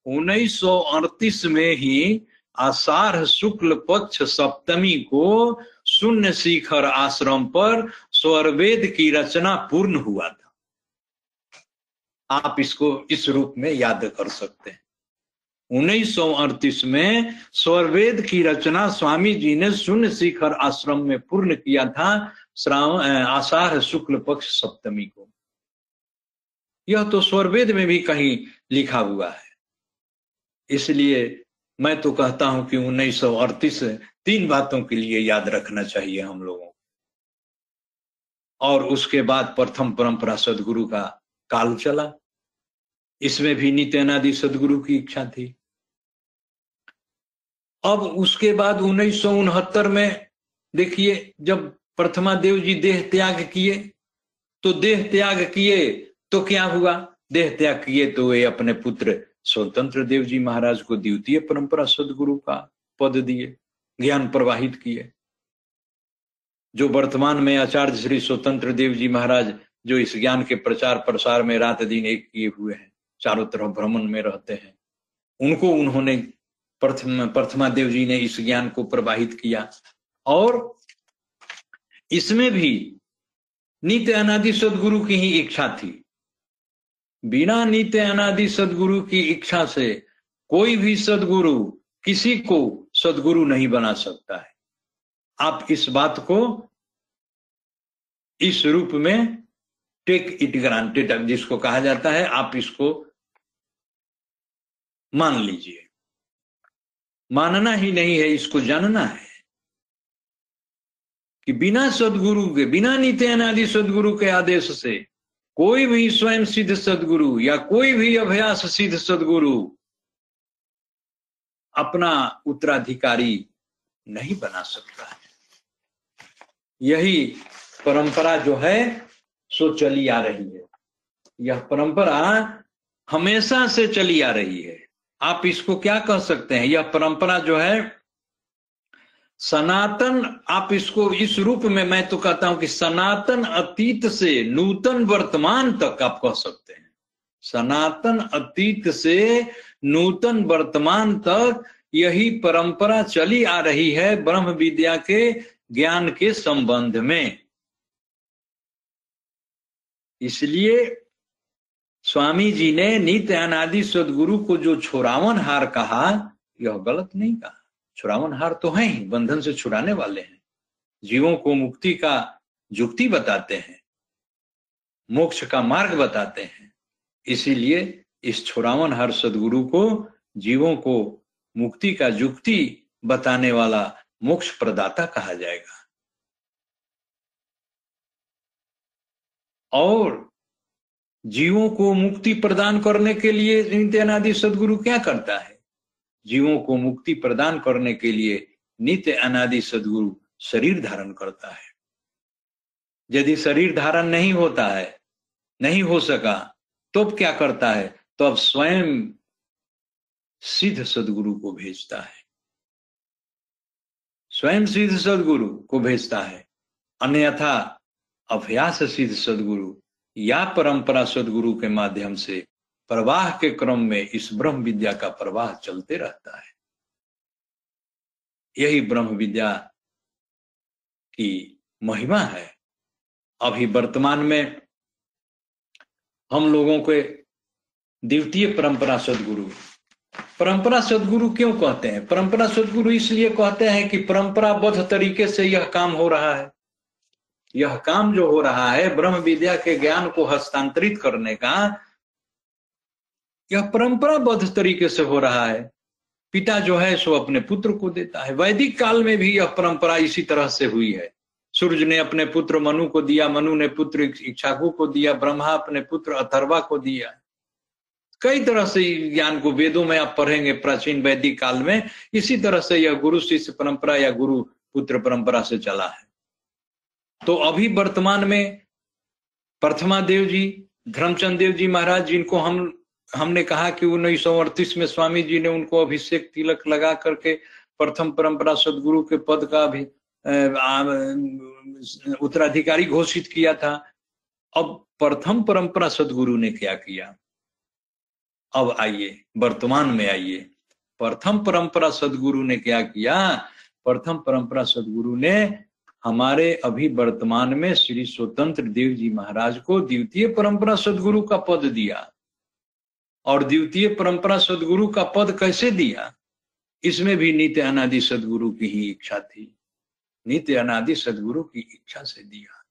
उन्नीस सौ अड़तीस में ही आषाढ़ शुक्ल पक्ष सप्तमी को शून्य शिखर आश्रम पर स्वरवेद की रचना पूर्ण हुआ था। आप इसको इस रूप में याद कर सकते हैं। उन्नीस सौ अड़तीस में स्वरवेद की रचना स्वामी जी ने शून्य शिखर आश्रम में पूर्ण किया था, श्रावण आषाढ़ शुक्ल पक्ष सप्तमी को। यह तो स्वरवेद में भी कहीं लिखा हुआ है। इसलिए मैं तो कहता हूं कि उन्नीस सौ अड़तीस तीन बातों के लिए याद रखना चाहिए हम लोगों को। और उसके बाद प्रथम परंपरा सदगुरु का काल चला, इसमें भी नित्यानंदी सदगुरु की इच्छा थी। अब उसके बाद उन्नीस सौ उनहत्तर में देखिए, जब प्रथमा देव जी देह त्याग किए, तो देह त्याग किए तो क्या हुआ? देह त्याग किए तो वे अपने पुत्र स्वतंत्र देव जी महाराज को द्वितीय परंपरा सदगुरु का पद दिए, ज्ञान प्रवाहित किए। जो वर्तमान में आचार्य श्री स्वतंत्र देव जी महाराज, जो इस ज्ञान के प्रचार प्रसार में रात दिन एक किए हुए हैं, चारों तरफ भ्रमण में रहते हैं, उनको उन्होंने प्रथम प्रथमा देव जी ने इस ज्ञान को प्रवाहित किया। और इसमें भी नित्य अनादि सदगुरु की ही इच्छा थी। बिना नित्य अनादि सदगुरु की इच्छा से कोई भी सदगुरु किसी को सदगुरु नहीं बना सकता है। आप इस बात को इस रूप में टेक इट ग्रांटेड जिसको कहा जाता है, आप इसको मान लीजिए। मानना ही नहीं है, इसको जानना है कि बिना सदगुरु के, बिना नित्यानंदी सदगुरु के आदेश से कोई भी स्वयं सिद्ध सदगुरु या कोई भी अभ्यास सिद्ध सदगुरु अपना उत्तराधिकारी नहीं बना सकता है। यही परंपरा जो है सो चली आ रही है। यह परंपरा हमेशा से चली आ रही है। आप इसको क्या कह सकते हैं? यह परंपरा जो है सनातन, आप इसको इस रूप में, मैं तो कहता हूं कि सनातन अतीत से नूतन वर्तमान तक आप कह सकते हैं। सनातन अतीत से नूतन वर्तमान तक यही परंपरा चली आ रही है ब्रह्म विद्या के ज्ञान के संबंध में। इसलिए स्वामी जी ने नित्य अनादि सदगुरु को जो छुड़ावन हार कहा, यह गलत नहीं कहा। छुड़ावन हार तो है ही, बंधन से छुड़ाने वाले हैं, जीवों को मुक्ति का जुक्ति बताते हैं, मोक्ष का मार्ग बताते हैं। इसीलिए इस छुड़ावन हार सदगुरु को, जीवों को मुक्ति का जुक्ति बताने वाला मोक्ष प्रदाता कहा जाएगा। और जीवों को मुक्ति प्रदान करने के लिए नित्य अनादि सदगुरु क्या करता है? जीवों को मुक्ति प्रदान करने के लिए नित्य अनादि सदगुरु शरीर धारण करता है। यदि शरीर धारण नहीं होता है, नहीं हो सका, तो अब क्या करता है? तो अब स्वयं सिद्ध सदगुरु को भेजता है, स्वयं सिद्ध सदगुरु को भेजता है। अन्यथा अभ्यास सिद्ध सदगुरु या परंपरा सदगुरु के माध्यम से प्रवाह के क्रम में इस ब्रह्म विद्या का प्रवाह चलते रहता है। यही ब्रह्म विद्या की महिमा है। अभी वर्तमान में हम लोगों के द्वितीय परंपरा सदगुरु, परंपरा सदगुरु क्यों कहते हैं? परंपरा सदगुरु इसलिए कहते हैं कि परंपराबद्ध तरीके से यह काम हो रहा है। यह काम जो हो रहा है ब्रह्म विद्या के ज्ञान को हस्तांतरित करने का, यह परंपराबद्ध तरीके से हो रहा है। पिता जो है सो अपने पुत्र को देता है। वैदिक काल में भी यह परंपरा इसी तरह से हुई है। सूर्य ने अपने पुत्र मनु को दिया, मनु ने पुत्र इक्ष्वाकु को दिया, ब्रह्मा अपने पुत्र अथर्वा को दिया। कई तरह से ज्ञान को वेदों में आप पढ़ेंगे प्राचीन वैदिक काल में, इसी तरह से यह गुरु शिष्य परंपरा या गुरु पुत्र परंपरा से चला है। तो अभी वर्तमान में प्रथमा देव जी, धर्मचंद देव जी महाराज, जिनको हम हमने कहा कि उन्नीस सौ अड़तीस में स्वामी जी ने उनको अभिषेक तिलक लगा करके प्रथम परंपरा सदगुरु के पद का भी उत्तराधिकारी घोषित किया था। अब प्रथम परंपरा सदगुरु ने क्या किया? अब आइए वर्तमान में आइए, प्रथम परंपरा सदगुरु ने क्या किया? प्रथम परंपरा सदगुरु ने हमारे अभी वर्तमान में श्री स्वतंत्र देव जी महाराज को द्वितीय परंपरा सदगुरु का पद दिया। और द्वितीय परंपरा सदगुरु का पद कैसे दिया? इसमें भी नित्य अनादि सदगुरु की ही इच्छा थी, नित्य अनादि सदगुरु की इच्छा से दिया।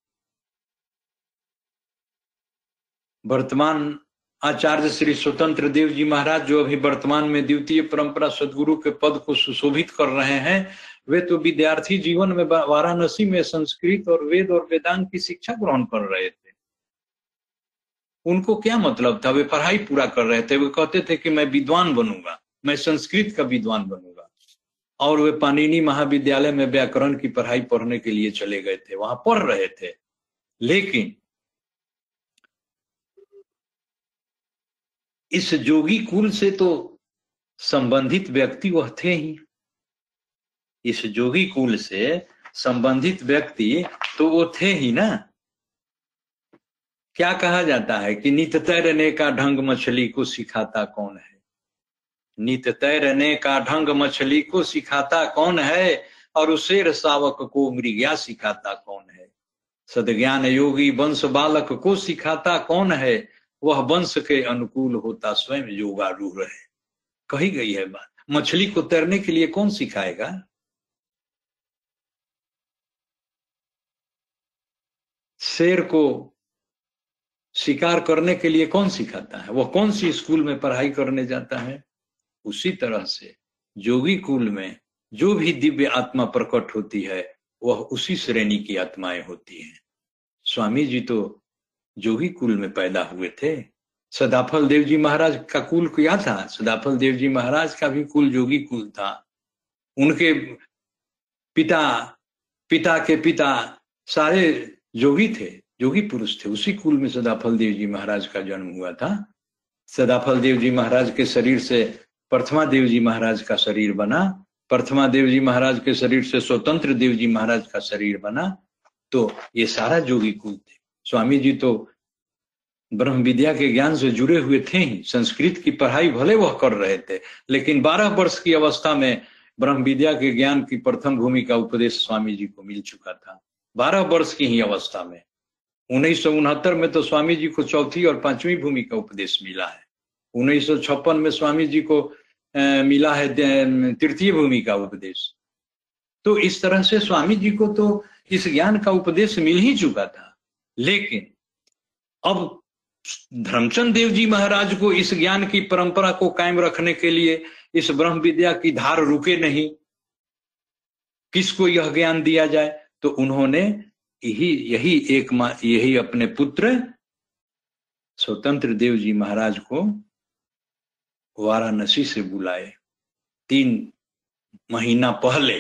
वर्तमान आचार्य श्री स्वतंत्र देव जी महाराज जो अभी वर्तमान में द्वितीय परंपरा सदगुरु के पद को सुशोभित कर रहे हैं, वे तो विद्यार्थी जीवन में वाराणसी में संस्कृत और वेद और वेदांग की शिक्षा ग्रहण कर रहे थे। उनको क्या मतलब था? वे पढ़ाई पूरा कर रहे थे। वे कहते थे कि मैं विद्वान बनूंगा, मैं संस्कृत का विद्वान बनूंगा। और वे पाणिनि महाविद्यालय में व्याकरण की पढ़ाई पढ़ने के लिए चले गए थे, वहां पढ़ रहे थे। लेकिन इस जोगी कुल से तो संबंधित व्यक्ति वह थे ही। इस जोगी कुल से संबंधित व्यक्ति तो वो थे ही ना। क्या कहा जाता है कि नित तैरने का ढंग मछली को सिखाता कौन है? नित तैरने का ढंग मछली को सिखाता कौन है? और उसे रसावक को मृग्या सिखाता कौन है? सदज्ञान योगी वंश बालक को सिखाता कौन है? वह वंश के अनुकूल होता स्वयं योगारूढ़ है। कही गई है बात। मछली को तैरने के लिए कौन सिखाएगा? शेर को शिकार करने के लिए कौन सिखाता है? वह कौन सी स्कूल में पढ़ाई करने जाता है? उसी तरह से योगी कुल में जो भी दिव्य आत्मा प्रकट होती है, वह उसी श्रेणी की आत्माएं होती हैं। स्वामी जी तो जोगी कुल में पैदा हुए थे। सदाफल देव जी महाराज का कुल क्या था? सदाफल देव जी महाराज का भी कुल जोगी कुल था। उनके पिता, पिता के पिता सारे योगी थे, योगी पुरुष थे। उसी कुल में सदाफल देव जी महाराज का जन्म हुआ था। सदाफल देव जी महाराज के शरीर से प्रथमा देव जी महाराज का शरीर बना, प्रथमा देव जी महाराज के शरीर से स्वतंत्र देव जी महाराज का शरीर बना। तो ये सारा योगी कुल थे। स्वामी जी तो ब्रह्म विद्या के ज्ञान से जुड़े हुए थे ही, संस्कृत की पढ़ाई भले वह कर रहे थे, लेकिन बारह वर्ष की अवस्था में ब्रह्म विद्या के ज्ञान की प्रथम भूमि का उपदेश स्वामी जी को मिल चुका था, बारह वर्ष की ही अवस्था में। उन्नीस सौ उनहत्तर में तो स्वामी जी को चौथी और पांचवी भूमि का उपदेश मिला है। उन्नीस सौ छप्पन में स्वामी जी को ए, मिला है तृतीय भूमि का उपदेश। तो इस तरह से स्वामी जी को तो इस ज्ञान का उपदेश मिल ही चुका था, लेकिन अब धर्मचंद देव जी महाराज को इस ज्ञान की परंपरा को कायम रखने के लिए इस ब्रह्म विद्या की धार रुके नहीं, किसको यह ज्ञान दिया जाए। तो उन्होंने यही यही एक माँ यही अपने पुत्र स्वतंत्र देव जी महाराज को वाराणसी से बुलाए तीन महीना पहले।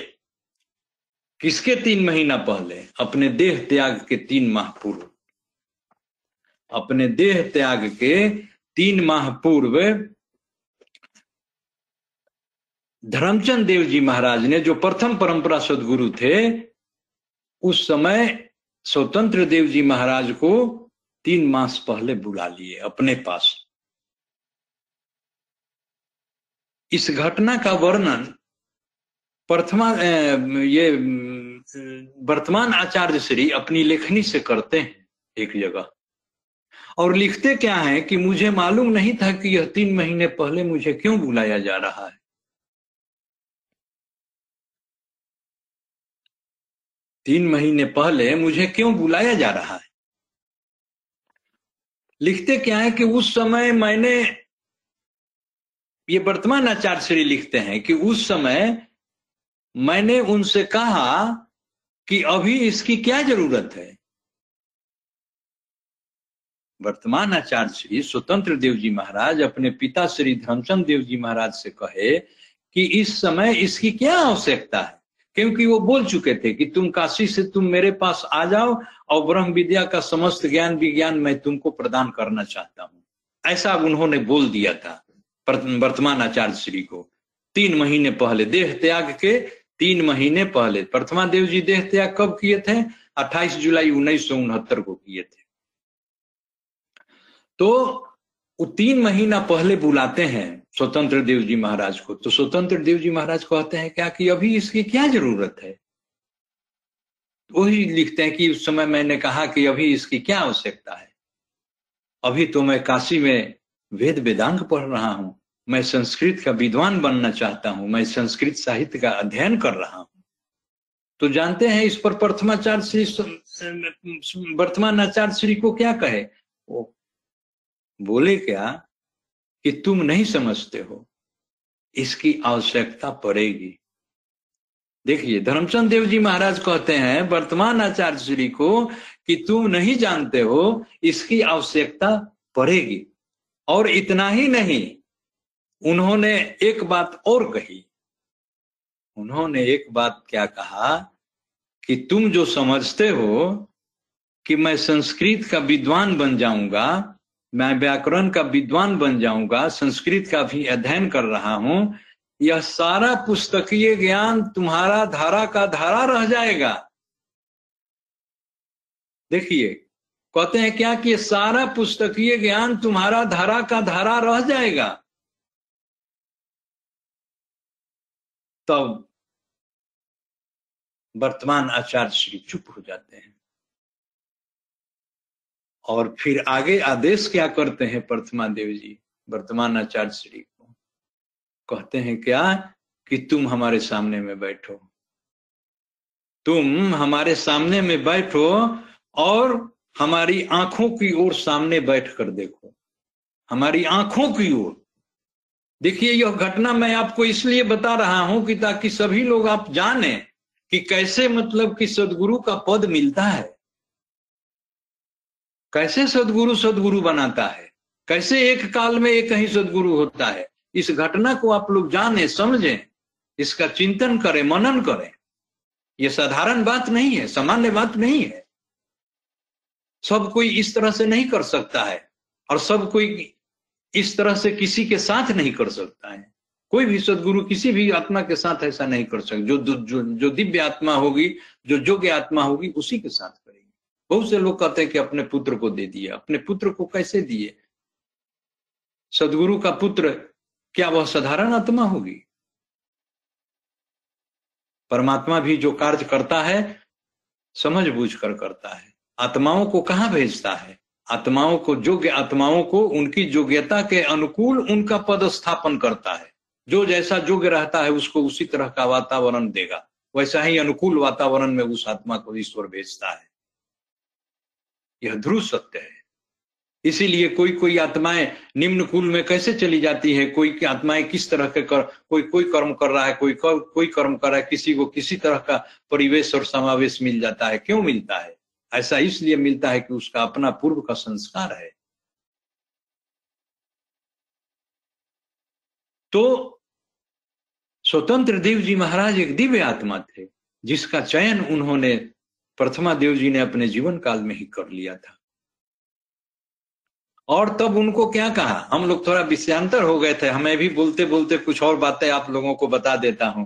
किसके तीन महीना पहले? अपने देह त्याग के तीन माह पूर्व। अपने देह त्याग के तीन माह पूर्व धर्मचंद देव जी महाराज ने, जो प्रथम परंपरा सदगुरु थे, उस समय स्वतंत्र देव जी महाराज को तीन मास पहले बुला लिए अपने पास। इस घटना का वर्णन प्रथमा ये वर्तमान आचार्य श्री अपनी लेखनी से करते हैं एक जगह, और लिखते क्या है कि मुझे मालूम नहीं था कि यह तीन महीने पहले मुझे क्यों बुलाया जा रहा है। तीन महीने पहले मुझे क्यों बुलाया जा रहा है? लिखते क्या है कि उस समय मैंने, ये वर्तमान आचार्य श्री लिखते हैं कि उस समय मैंने उनसे कहा कि अभी इसकी क्या जरूरत है। वर्तमान आचार्य श्री स्वतंत्र देव जी महाराज अपने पिता श्री धर्मचंद देव जी महाराज से कहे कि इस समय इसकी क्या आवश्यकता है, क्योंकि वो बोल चुके थे कि तुम काशी से तुम मेरे पास आ जाओ और ब्रह्म विद्या का समस्त ज्ञान विज्ञान मैं तुमको प्रदान करना चाहता हूं। ऐसा उन्होंने बोल दिया था वर्तमान आचार्य श्री को तीन महीने पहले, देह त्याग के तीन महीने पहले। प्रथमा देव जी देह त्याग कब किए थे? अट्ठाईस जुलाई उन्नीस सौ उनहत्तर को किए थे। तो वो तीन महीना पहले बुलाते हैं स्वतंत्र देव जी महाराज को। तो स्वतंत्र देव जी महाराज कहते हैं क्या कि अभी इसकी क्या जरूरत है। वही लिखते हैं कि उस समय मैंने कहा कि अभी इसकी क्या आवश्यकता है, अभी तो मैं काशी में वेद वेदांग पढ़ रहा हूं, मैं संस्कृत का विद्वान बनना चाहता हूं, मैं संस्कृत साहित्य का अध्ययन कर रहा हूं। तो जानते हैं इस पर प्रथमाचार्य श्री वर्तमान आचार्य श्री को क्या कहे? वो बोले क्या कि तुम नहीं समझते हो, इसकी आवश्यकता पड़ेगी। देखिए धर्मचंद देव जी महाराज कहते हैं वर्तमान आचार्य श्री को कि तुम नहीं जानते हो, इसकी आवश्यकता पड़ेगी। और इतना ही नहीं, उन्होंने एक बात और कही। उन्होंने एक बात क्या कहा कि तुम जो समझते हो कि मैं संस्कृत का विद्वान बन जाऊंगा, मैं व्याकरण का विद्वान बन जाऊंगा, संस्कृत का भी अध्ययन कर रहा हूं, यह सारा पुस्तकीय ज्ञान तुम्हारा धारा का धारा रह जाएगा। देखिए कहते हैं क्या कि सारा पुस्तकीय ज्ञान तुम्हारा धारा का धारा रह जाएगा। तब वर्तमान आचार्य श्री चुप हो जाते हैं और फिर आगे आदेश क्या करते हैं प्रथमा देव जी वर्तमान आचार्य श्री को कहते हैं क्या कि तुम हमारे सामने में बैठो, तुम हमारे सामने में बैठो और हमारी आंखों की ओर सामने बैठ कर देखो, हमारी आंखों की ओर। देखिए यह घटना मैं आपको इसलिए बता रहा हूं कि ताकि सभी लोग आप जाने कि कैसे मतलब कि सदगुरु का पद मिलता है, कैसे सदगुरु सदगुरु बनाता है, कैसे एक काल में एक ही सदगुरु होता है। इस घटना को आप लोग जाने समझें, इसका चिंतन करें, मनन करें। ये साधारण बात नहीं है, सामान्य बात नहीं है। सब कोई इस तरह से नहीं कर सकता है और सब कोई इस तरह से किसी के साथ नहीं कर सकता है। कोई भी सदगुरु किसी भी आत्मा के साथ ऐसा नहीं कर सकता। जो जो, जो दिव्य आत्मा होगी, जो योग्य आत्मा होगी, उसी के साथ करेगी। बहुत से लोग कहते हैं कि अपने पुत्र को दे दिया। अपने पुत्र को कैसे दिए? सदगुरु का पुत्र क्या वह साधारण आत्मा होगी? परमात्मा भी जो कार्य करता है समझ बूझ कर करता है। आत्माओं को कहाँ भेजता है? आत्माओं को, योग्य आत्माओं को उनकी योग्यता के अनुकूल उनका पदस्थापन करता है। जो जैसा योग्य रहता है उसको उसी तरह का वातावरण देगा, वैसा ही अनुकूल वातावरण में उस आत्मा को ईश्वर भेजता है। यह ध्रुव सत्य है। इसीलिए कोई कोई आत्माएं निम्न कुल में कैसे चली जाती है, कोई की आत्माएं किस तरह के कर, कोई कोई कर्म कर रहा है, कोई कर, कोई कर्म कर रहा है, किसी को किसी तरह का परिवेश और समावेश मिल जाता है। क्यों मिलता है? ऐसा इसलिए मिलता है कि उसका अपना पूर्व का संस्कार है। तो स्वतंत्र देव जी महाराज एक दिव्य आत्मा थे, जिसका चयन उन्होंने प्रथमा देव जी ने अपने जीवन काल में ही कर लिया था। और तब उनको क्या कहा, हम लोग थोड़ा विषयांतर हो गए थे, हमें भी बोलते बोलते कुछ और बातें आप लोगों को बता देता हूं।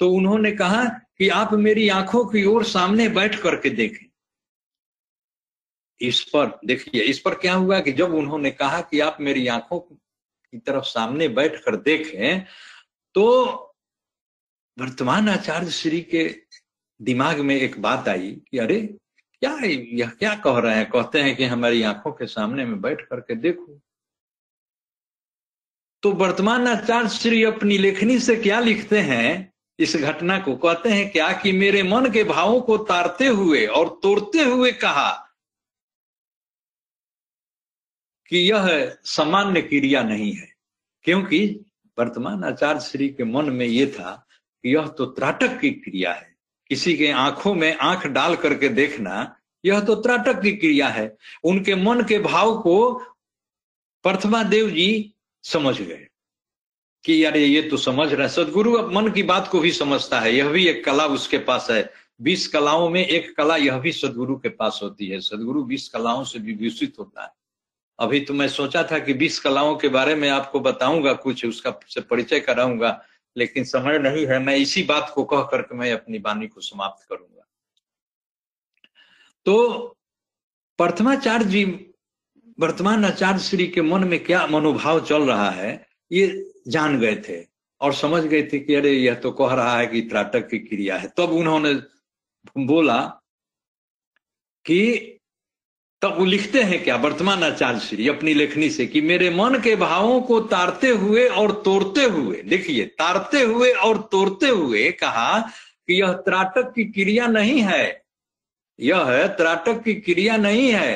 तो उन्होंने कहा कि आप मेरी आंखों की ओर सामने बैठ करके देखें। इस पर देखिए, इस पर क्या हुआ कि जब उन्होंने कहा कि आप मेरी आंखों की तरफ सामने बैठ कर देखें, तो वर्तमान आचार्य श्री के दिमाग में एक बात आई कि अरे क्या यह क्या कह रहे हैं, कहते हैं कि हमारी आंखों के सामने में बैठ करके देखो। तो वर्तमान आचार्य श्री अपनी लेखनी से क्या लिखते हैं, इस घटना को कहते हैं क्या कि मेरे मन के भावों को तारते हुए और तोड़ते हुए कहा कि यह सामान्य क्रिया नहीं है। क्योंकि वर्तमान आचार्य श्री के मन में यह था कि यह तो त्राटक की क्रिया है, किसी के आंखों में आंख डाल करके देखना यह तो त्राटक की क्रिया है। उनके मन के भाव को प्रथमा देव जी समझ गए कि यार ये तो समझ रहा है। सदगुरु अब मन की बात को भी समझता है, यह भी एक कला उसके पास है। बीस कलाओं में एक कला यह भी सदगुरु के पास होती है। सदगुरु बीस कलाओं से विभूषित होता है। अभी तो मैं सोचा था कि बीस कलाओं के बारे में आपको बताऊंगा, कुछ उसका से परिचय कराऊंगा, लेकिन समय नहीं है। मैं इसी बात को कह करके मैं अपनी वाणी को समाप्त करूंगा। तो प्रथमाचार्य जी, वर्तमान आचार्य श्री के मन में क्या मनोभाव चल रहा है ये जान गए थे और समझ गए थे कि अरे यह तो कह रहा है कि त्राटक की क्रिया है। तब उन्होंने बोला कि तब वो लिखते हैं क्या, वर्तमान आचार्य श्री अपनी लेखनी से, कि मेरे मन के भावों को तारते हुए और तोड़ते हुए, देखिए तारते हुए और तोड़ते हुए कहा कि यह त्राटक की क्रिया नहीं है, यह त्राटक की क्रिया नहीं है।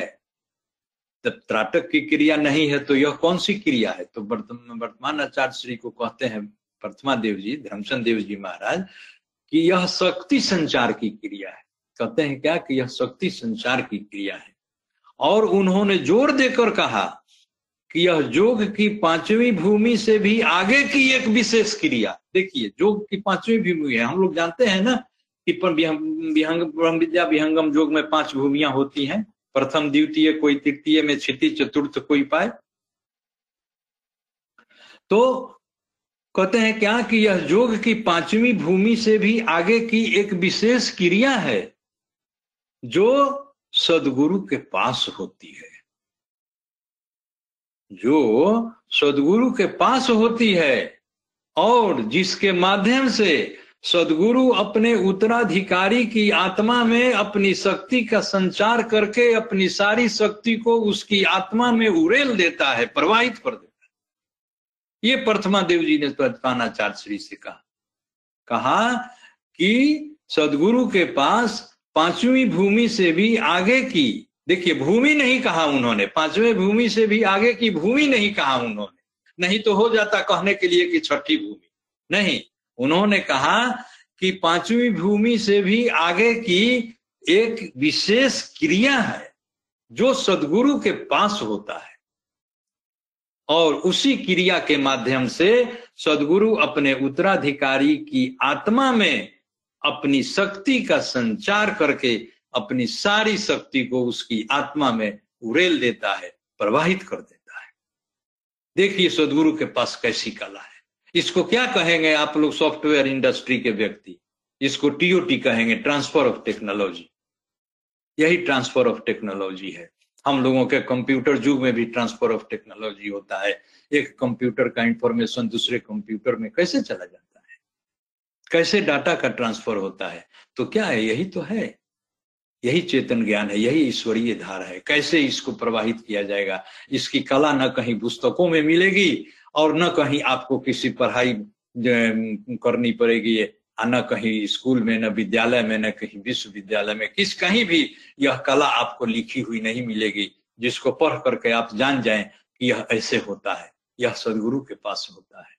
जब त्राटक की क्रिया नहीं है तो यह कौन सी क्रिया है? तो वर्तमान आचार्य श्री को कहते हैं प्रथमा देव जी, धर्मचंद देव जी महाराज, कि यह शक्ति संचार की क्रिया है। कहते हैं क्या कि यह शक्ति संचार की क्रिया है। और उन्होंने जोर देकर कहा कि यह योग की पांचवी भूमि से भी आगे की एक विशेष क्रिया। देखिए योग की पांचवी भूमि है, हम लोग जानते हैं ना कि ब्रह्म विद्या विहंगम योग में पांच भूमियां होती हैं। प्रथम द्वितीय कोई, तृतीय में क्षिति, चतुर्थ कोई पाए। तो कहते हैं क्या कि यह योग की पांचवी भूमि से भी आगे की एक विशेष क्रिया है जो सदगुरु के पास होती है, जो सदगुरु के पास होती है और जिसके माध्यम से सदगुरु अपने उत्तराधिकारी की आत्मा में अपनी शक्ति का संचार करके अपनी सारी शक्ति को उसकी आत्मा में उड़ेल देता है, प्रवाहित कर देता है। ये प्रथमा देव जी ने प्रथमाचार्य श्री से कहा कहा कि सदगुरु के पास पांचवी भूमि से भी आगे की, देखिए भूमि नहीं कहा उन्होंने, पांचवी भूमि से भी आगे की भूमि नहीं कहा उन्होंने। नहीं तो हो जाता कहने के लिए कि छठी भूमि, नहीं, उन्होंने कहा कि पांचवी भूमि से भी आगे की एक विशेष क्रिया है जो सदगुरु के पास होता है और उसी क्रिया के माध्यम से सदगुरु अपने उत्तराधिकारी की आत्मा में अपनी शक्ति का संचार करके अपनी सारी शक्ति को उसकी आत्मा में उरेल देता है, प्रवाहित कर देता है। देखिए सदगुरु के पास कैसी कला है। इसको क्या कहेंगे आप लोग सॉफ्टवेयर इंडस्ट्री के व्यक्ति? इसको टीओटी कहेंगे, ट्रांसफर ऑफ टेक्नोलॉजी। यही ट्रांसफर ऑफ टेक्नोलॉजी है। हम लोगों के कंप्यूटर युग में भी ट्रांसफर ऑफ टेक्नोलॉजी होता है। एक कंप्यूटर का इंफॉर्मेशन दूसरे कंप्यूटर में कैसे चला जाता है, कैसे डाटा का ट्रांसफर होता है। तो क्या है, यही तो है, यही चेतन ज्ञान है, यही ईश्वरीय धारा है। कैसे इसको प्रवाहित किया जाएगा, इसकी कला न कहीं पुस्तकों में मिलेगी और न कहीं आपको किसी पढ़ाई करनी पड़ेगी, न कहीं स्कूल में, न विद्यालय में, न कहीं विश्वविद्यालय में, किस कहीं भी यह कला आपको लिखी हुई नहीं मिलेगी, जिसको पढ़ करके आप जान जाएं कि यह ऐसे होता है। यह सदगुरु के पास होता है।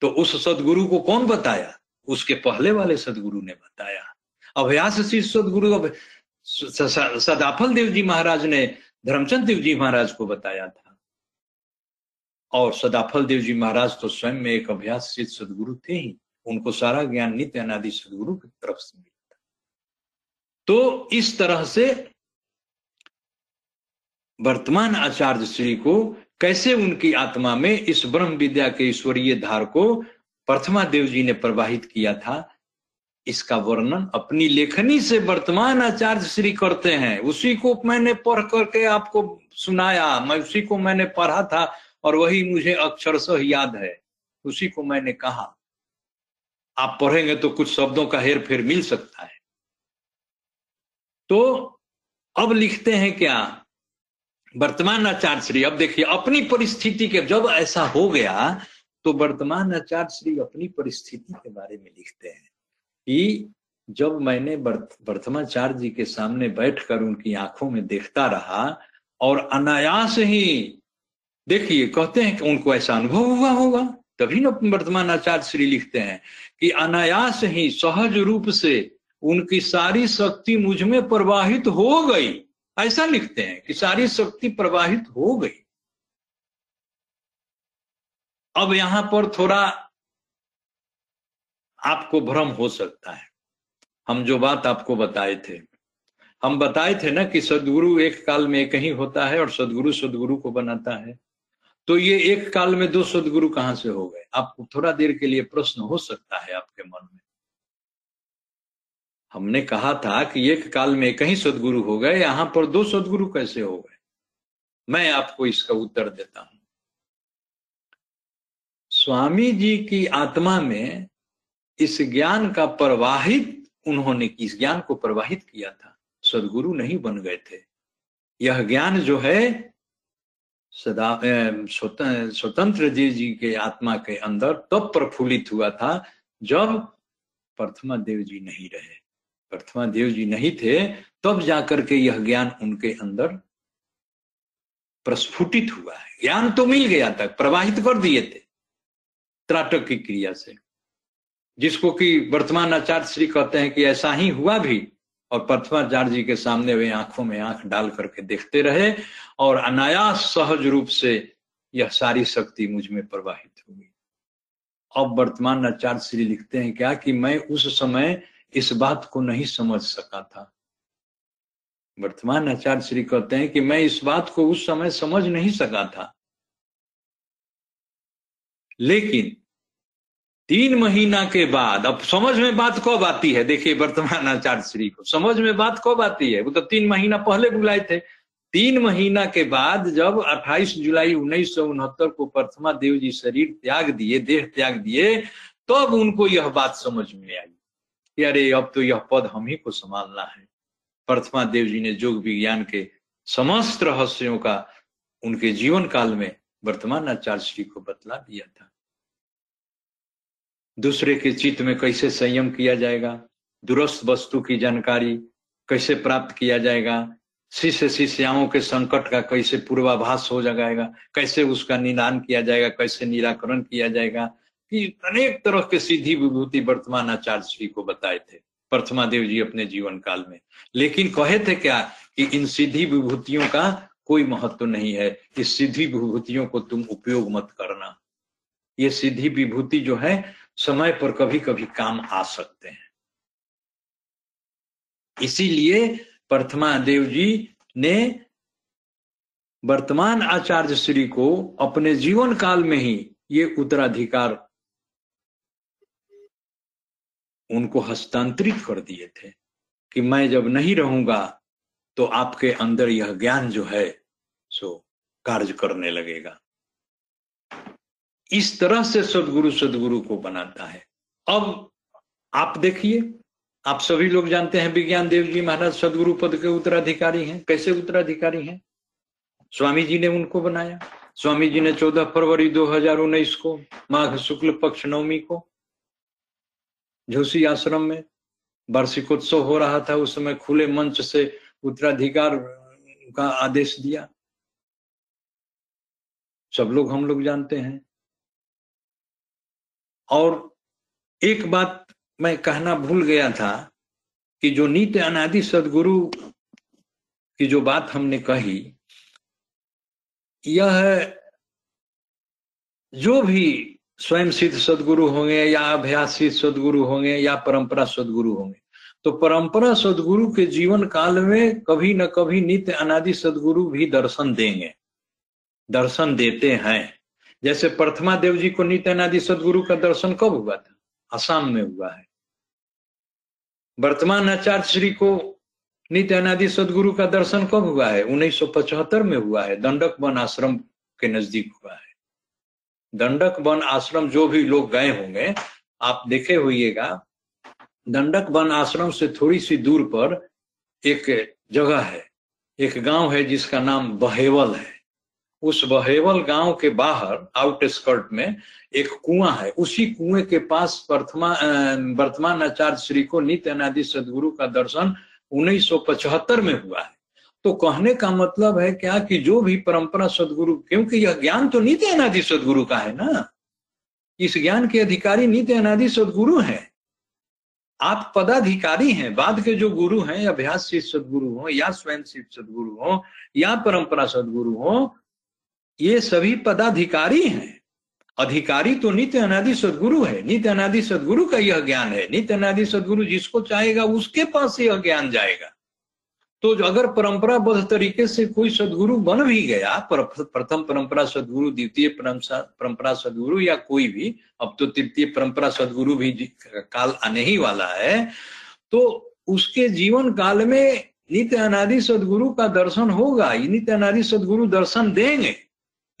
तो उस सदगुरु को कौन बताया? उसके पहले वाले सदगुरु ने बताया। अभ्यास शीर्ष सदगुरु अब सदाफल देव जी महाराज ने धर्मचंद देव जी महाराज को बताया था, और सदाफल देव जी महाराज तो स्वयं में एक अभ्यास शीर्ष सदगुरु थे ही। उनको सारा ज्ञान नित्य अनादि सदगुरु की तरफ से मिलता। तो इस तरह से वर्तमान आचार्य श्री को कैसे उनकी आत्मा में इस ब्रह्म विद्या के ईश्वरीय धार को प्रथमा देव जी ने प्रवाहित किया था, इसका वर्णन अपनी लेखनी से वर्तमान आचार्य श्री करते हैं। उसी को मैंने पढ़ करके आपको सुनाया, मैं उसी को मैंने पढ़ा था और वही मुझे अक्षरशः याद है, उसी को मैंने कहा। आप पढ़ेंगे तो कुछ शब्दों का हेर फेर मिल सकता है। तो अब लिखते हैं क्या वर्तमान आचार्य श्री। अब देखिए अपनी परिस्थिति के, जब ऐसा हो गया तो वर्तमान आचार्य श्री अपनी परिस्थिति के बारे में लिखते हैं कि जब मैंने प्रथमाचार्य जी के सामने बैठकर उनकी आंखों में देखता रहा और अनायास ही, देखिए कहते हैं कि उनको ऐसा अनुभव हुआ होगा, तभी न वर्तमान आचार्य श्री लिखते हैं कि अनायास ही सहज रूप से उनकी सारी शक्ति मुझ में प्रवाहित हो गई। ऐसा लिखते हैं कि सारी शक्ति प्रवाहित हो गई। अब यहां पर थोड़ा आपको भ्रम हो सकता है। हम जो बात आपको बताए थे, हम बताए थे ना कि सदगुरु एक काल में एक ही होता है और सदगुरु सदगुरु को बनाता है। तो ये एक काल में दो सदगुरु कहां से हो गए? आपको थोड़ा देर के लिए प्रश्न हो सकता है आपके मन में। हमने कहा था कि एक काल में एक ही सदगुरु हो गए, यहां पर दो सदगुरु कैसे हो गए? मैं आपको इसका उत्तर देता हूं। स्वामी जी की आत्मा में इस ज्ञान का प्रवाहित, उन्होंने इस ज्ञान को प्रवाहित किया था, सदगुरु नहीं बन गए थे। यह ज्ञान जो है सदा स्वतंत्र देव जी के आत्मा के अंदर तब प्रफुल्लित हुआ था जब प्रथमा देव जी नहीं रहे, प्रथमा देव जी नहीं थे, तब जाकर के यह ज्ञान उनके अंदर प्रस्फुटित हुआ है। ज्ञान तो मिल गया था, प्रवाहित कर दिए थे त्राटक की क्रिया से, जिसको कि वर्तमान आचार्य श्री कहते हैं कि ऐसा ही हुआ भी। और प्रथमाचार्य जी के सामने वे आंखों में आंख डाल करके देखते रहे और अनायास सहज रूप से यह सारी शक्ति मुझ में प्रवाहित हो गई। अब वर्तमान आचार्य श्री लिखते हैं क्या कि मैं उस समय इस बात को नहीं समझ सका था। वर्तमान आचार्य श्री कहते हैं कि मैं इस बात को उस समय समझ नहीं सका था, लेकिन तीन महीना के बाद अब समझ में बात कब आती है। देखिए वर्तमान आचार्य श्री को समझ में बात कब आती है, वो तो तीन महीना पहले बुलाए थे। तीन महीना के बाद जब अट्ठाईस जुलाई उन्नीस सौ उनहत्तर को प्रथमा देव जी शरीर त्याग दिए, देह त्याग दिए, तब तो उनको यह बात समझ में आई कि अरे अब तो यह पद हम ही को संभालना है। प्रथमा देव जी ने योग विज्ञान के समस्त रहस्यों का उनके जीवन काल में वर्तमान आचार्य श्री को बतला दिया था। दूसरे के चित्त में कैसे संयम किया जाएगा, दूरस्थ वस्तु की जानकारी कैसे प्राप्त किया जाएगा, शिष्य शिष्याओं के संकट का कैसे पूर्वाभास हो जाएगा, कैसे उसका निदान किया जाएगा, कैसे निराकरण किया जाएगा, कि अनेक तरह के सिद्धि विभूति वर्तमान आचार्य श्री को बताए थे प्रथमा देव जी अपने जीवन काल में। लेकिन कहे थे क्या कि इन सिद्धि विभूतियों का कोई महत्व नहीं है, इस सिद्धि विभूतियों को तुम उपयोग मत करना। ये सिद्धि विभूति जो है समय पर कभी कभी काम आ सकते हैं, इसीलिए प्रथमा देव जी ने वर्तमान आचार्य श्री को अपने जीवन काल में ही ये उत्तराधिकार उनको हस्तांतरित कर दिए थे कि मैं जब नहीं रहूंगा तो आपके अंदर यह ज्ञान जो है सो कार्य करने लगेगा। इस तरह से सदगुरु सदगुरु को बनाता है। अब आप देखिए, आप सभी लोग जानते हैं विज्ञान देव जी महाराज सदगुरु पद के उत्तराधिकारी हैं। कैसे उत्तराधिकारी हैं? स्वामी जी ने उनको बनाया। स्वामी जी ने चौदह फरवरी दो हजार उन्नीस को माघ शुक्ल पक्ष नवमी को झोसी आश्रम में वार्षिकोत्सव हो रहा था, उस समय खुले मंच से उत्तराधिकार का आदेश दिया। सब लोग हम लोग जानते हैं। और एक बात मैं कहना भूल गया था कि जो नित्य अनादि सदगुरु की जो बात हमने कही, यह जो भी स्वयं सिद्ध सदगुरु होंगे या अभ्यासी सदगुरु होंगे या परंपरा सदगुरु होंगे, तो परंपरा सदगुरु के जीवन काल में कभी न कभी नित्य अनादि सदगुरु भी दर्शन देंगे, दर्शन देते हैं। जैसे प्रथमा देव जी को नित्य अनादि सदगुरु का दर्शन कब हुआ था? आसाम में हुआ है। वर्तमान आचार्य श्री को नित्य अनादि सदगुरु का दर्शन कब हुआ है? उन्नीस सौ पचहत्तर में हुआ है, दंडक वन आश्रम के नजदीक हुआ है। दंडक वन आश्रम, जो भी लोग गए होंगे आप देखे होइएगा, दंडक वन आश्रम से थोड़ी सी दूर पर एक जगह है, एक गांव है जिसका नाम बहेवल है। उस बहेवल गांव के बाहर आउटस्कर्ट में एक कुआं है। उसी कुएं के पास प्रथमा वर्तमान आचार्य श्री को नित्य अनादि सदगुरु का दर्शन उन्नीस सौ पचहत्तर में हुआ है। तो कहने का मतलब है क्या कि जो भी परंपरा सदगुरु, क्योंकि यह ज्ञान तो नित्य अनादि सदगुरु का है ना, इस ज्ञान के अधिकारी नित्य अनादि सदगुरु है। आप पदाधिकारी हैं। बाद के जो गुरु हैं, अभ्यास सिद्ध सदगुरु हो या स्वयं सिद्ध सदगुरु हो या परंपरा सदगुरु हो, ये सभी पदाधिकारी हैं। अधिकारी तो नित्य अनादि सदगुरु है। नित्य अनादि सदगुरु का यह ज्ञान है। नित्य अनादि सदगुरु जिसको चाहेगा उसके पास यह ज्ञान जाएगा। तो अगर परंपराबद्ध तरीके से कोई सदगुरु बन भी गया, प्रथम परंपरा सदगुरु, द्वितीय परंपरा सदगुरु या कोई भी, अब तो तृतीय परंपरा सदगुरु भी काल आने ही वाला है, तो उसके जीवन काल में नित्य अनादि सदगुरु का दर्शन होगा। नित्य अनादि सदगुरु दर्शन देंगे,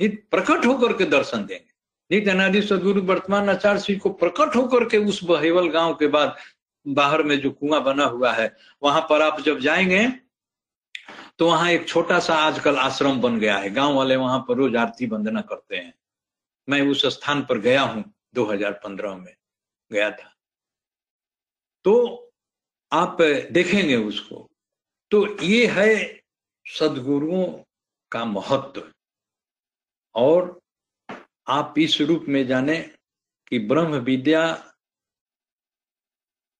प्रकट होकर के दर्शन देंगे। नित्य अनादि सदगुरु वर्तमान आचार्य श्री को प्रकट होकर के उस बहेवल गाँव के बाद बाहर में जो कुआं बना हुआ है, वहां पर आप जब जाएंगे तो वहां एक छोटा सा आजकल आश्रम बन गया है। गांव वाले वहां पर रोज आरती वंदना करते हैं। मैं उस स्थान पर गया हूं, दो हजार पंद्रह में गया था। तो आप देखेंगे उसको। तो ये है सदगुरुओं का महत्व। और आप इस रूप में जाने कि ब्रह्म विद्या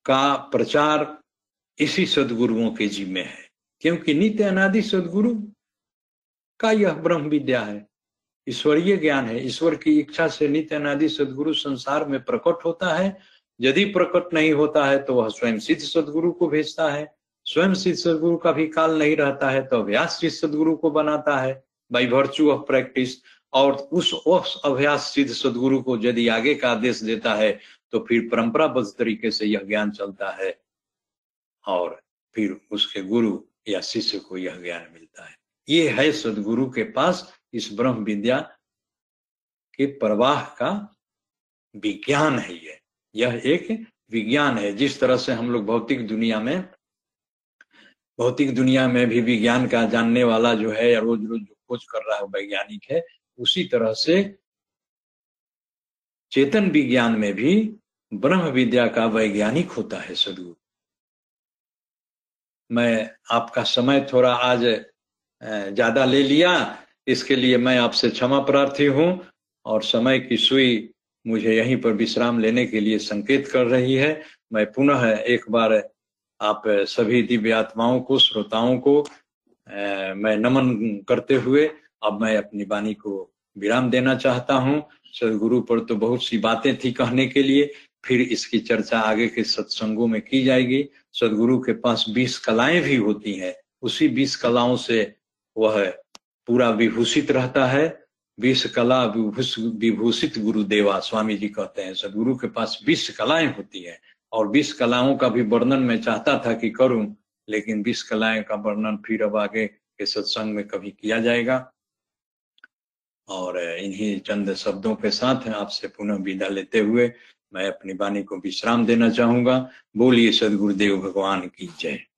का प्रचार इसी सदगुरुओं के जिम्मे है, क्योंकि नित्य अनादि सदगुरु का यह ब्रह्म विद्या है, ईश्वरीय ज्ञान है। ईश्वर की इच्छा से नित्य अनादि सदगुरु संसार में प्रकट होता है। यदि प्रकट नहीं होता है तो वह स्वयं सिद्ध सदगुरु को भेजता है। स्वयं सिद्ध सदगुरु का भी काल नहीं रहता है तो अभ्यास सिद्ध सदगुरु को बनाता है बाई वर्च्यू ऑफ प्रैक्टिस। और उस अभ्यास सिद्ध सदगुरु को यदि आगे का आदेश देता है तो फिर परंपराबद्ध तरीके से यह ज्ञान चलता है और फिर उसके गुरु या शिष्य को यह ज्ञान मिलता है। ये है सदगुरु के पास इस ब्रह्म विद्या के प्रवाह का विज्ञान है। ये यह एक विज्ञान है। जिस तरह से हम लोग भौतिक दुनिया में भौतिक दुनिया में भी विज्ञान का जानने वाला जो है, रोज रोज जो खोज कर रहा है वैज्ञानिक है, उसी तरह से चेतन विज्ञान में भी ब्रह्म विद्या का वैज्ञानिक होता है सदगुरु। मैं आपका समय थोड़ा आज ज्यादा ले लिया, इसके लिए मैं आपसे क्षमा प्रार्थी हूं। और समय की सुई मुझे यहीं पर विश्राम लेने के लिए संकेत कर रही है। मैं पुनः एक बार आप सभी दिव्य आत्माओं को, श्रोताओं को मैं नमन करते हुए अब मैं अपनी वाणी को विराम देना चाहता हूं। सदगुरु पर तो बहुत सी बातें थी कहने के लिए, फिर इसकी चर्चा आगे के सत्संगों में की जाएगी। सदगुरु के पास बीस कलाएं भी होती हैं, उसी बीस कलाओं से वह पूरा विभूषित रहता है। बीस कला विभूषित गुरुदेवा स्वामी जी कहते हैं। सदगुरु के पास बीस कलाएं होती हैं और बीस कलाओं का भी वर्णन मैं चाहता था कि करूं, लेकिन बीस कलाएं का वर्णन फिर अब आगे के सत्संग में कभी किया जाएगा। और इन्हीं चंद शब्दों के साथ आपसे पुनः विदा लेते हुए मैं अपनी वाणी को विश्राम देना चाहूंगा। बोलिए सदगुरुदेव भगवान की जय।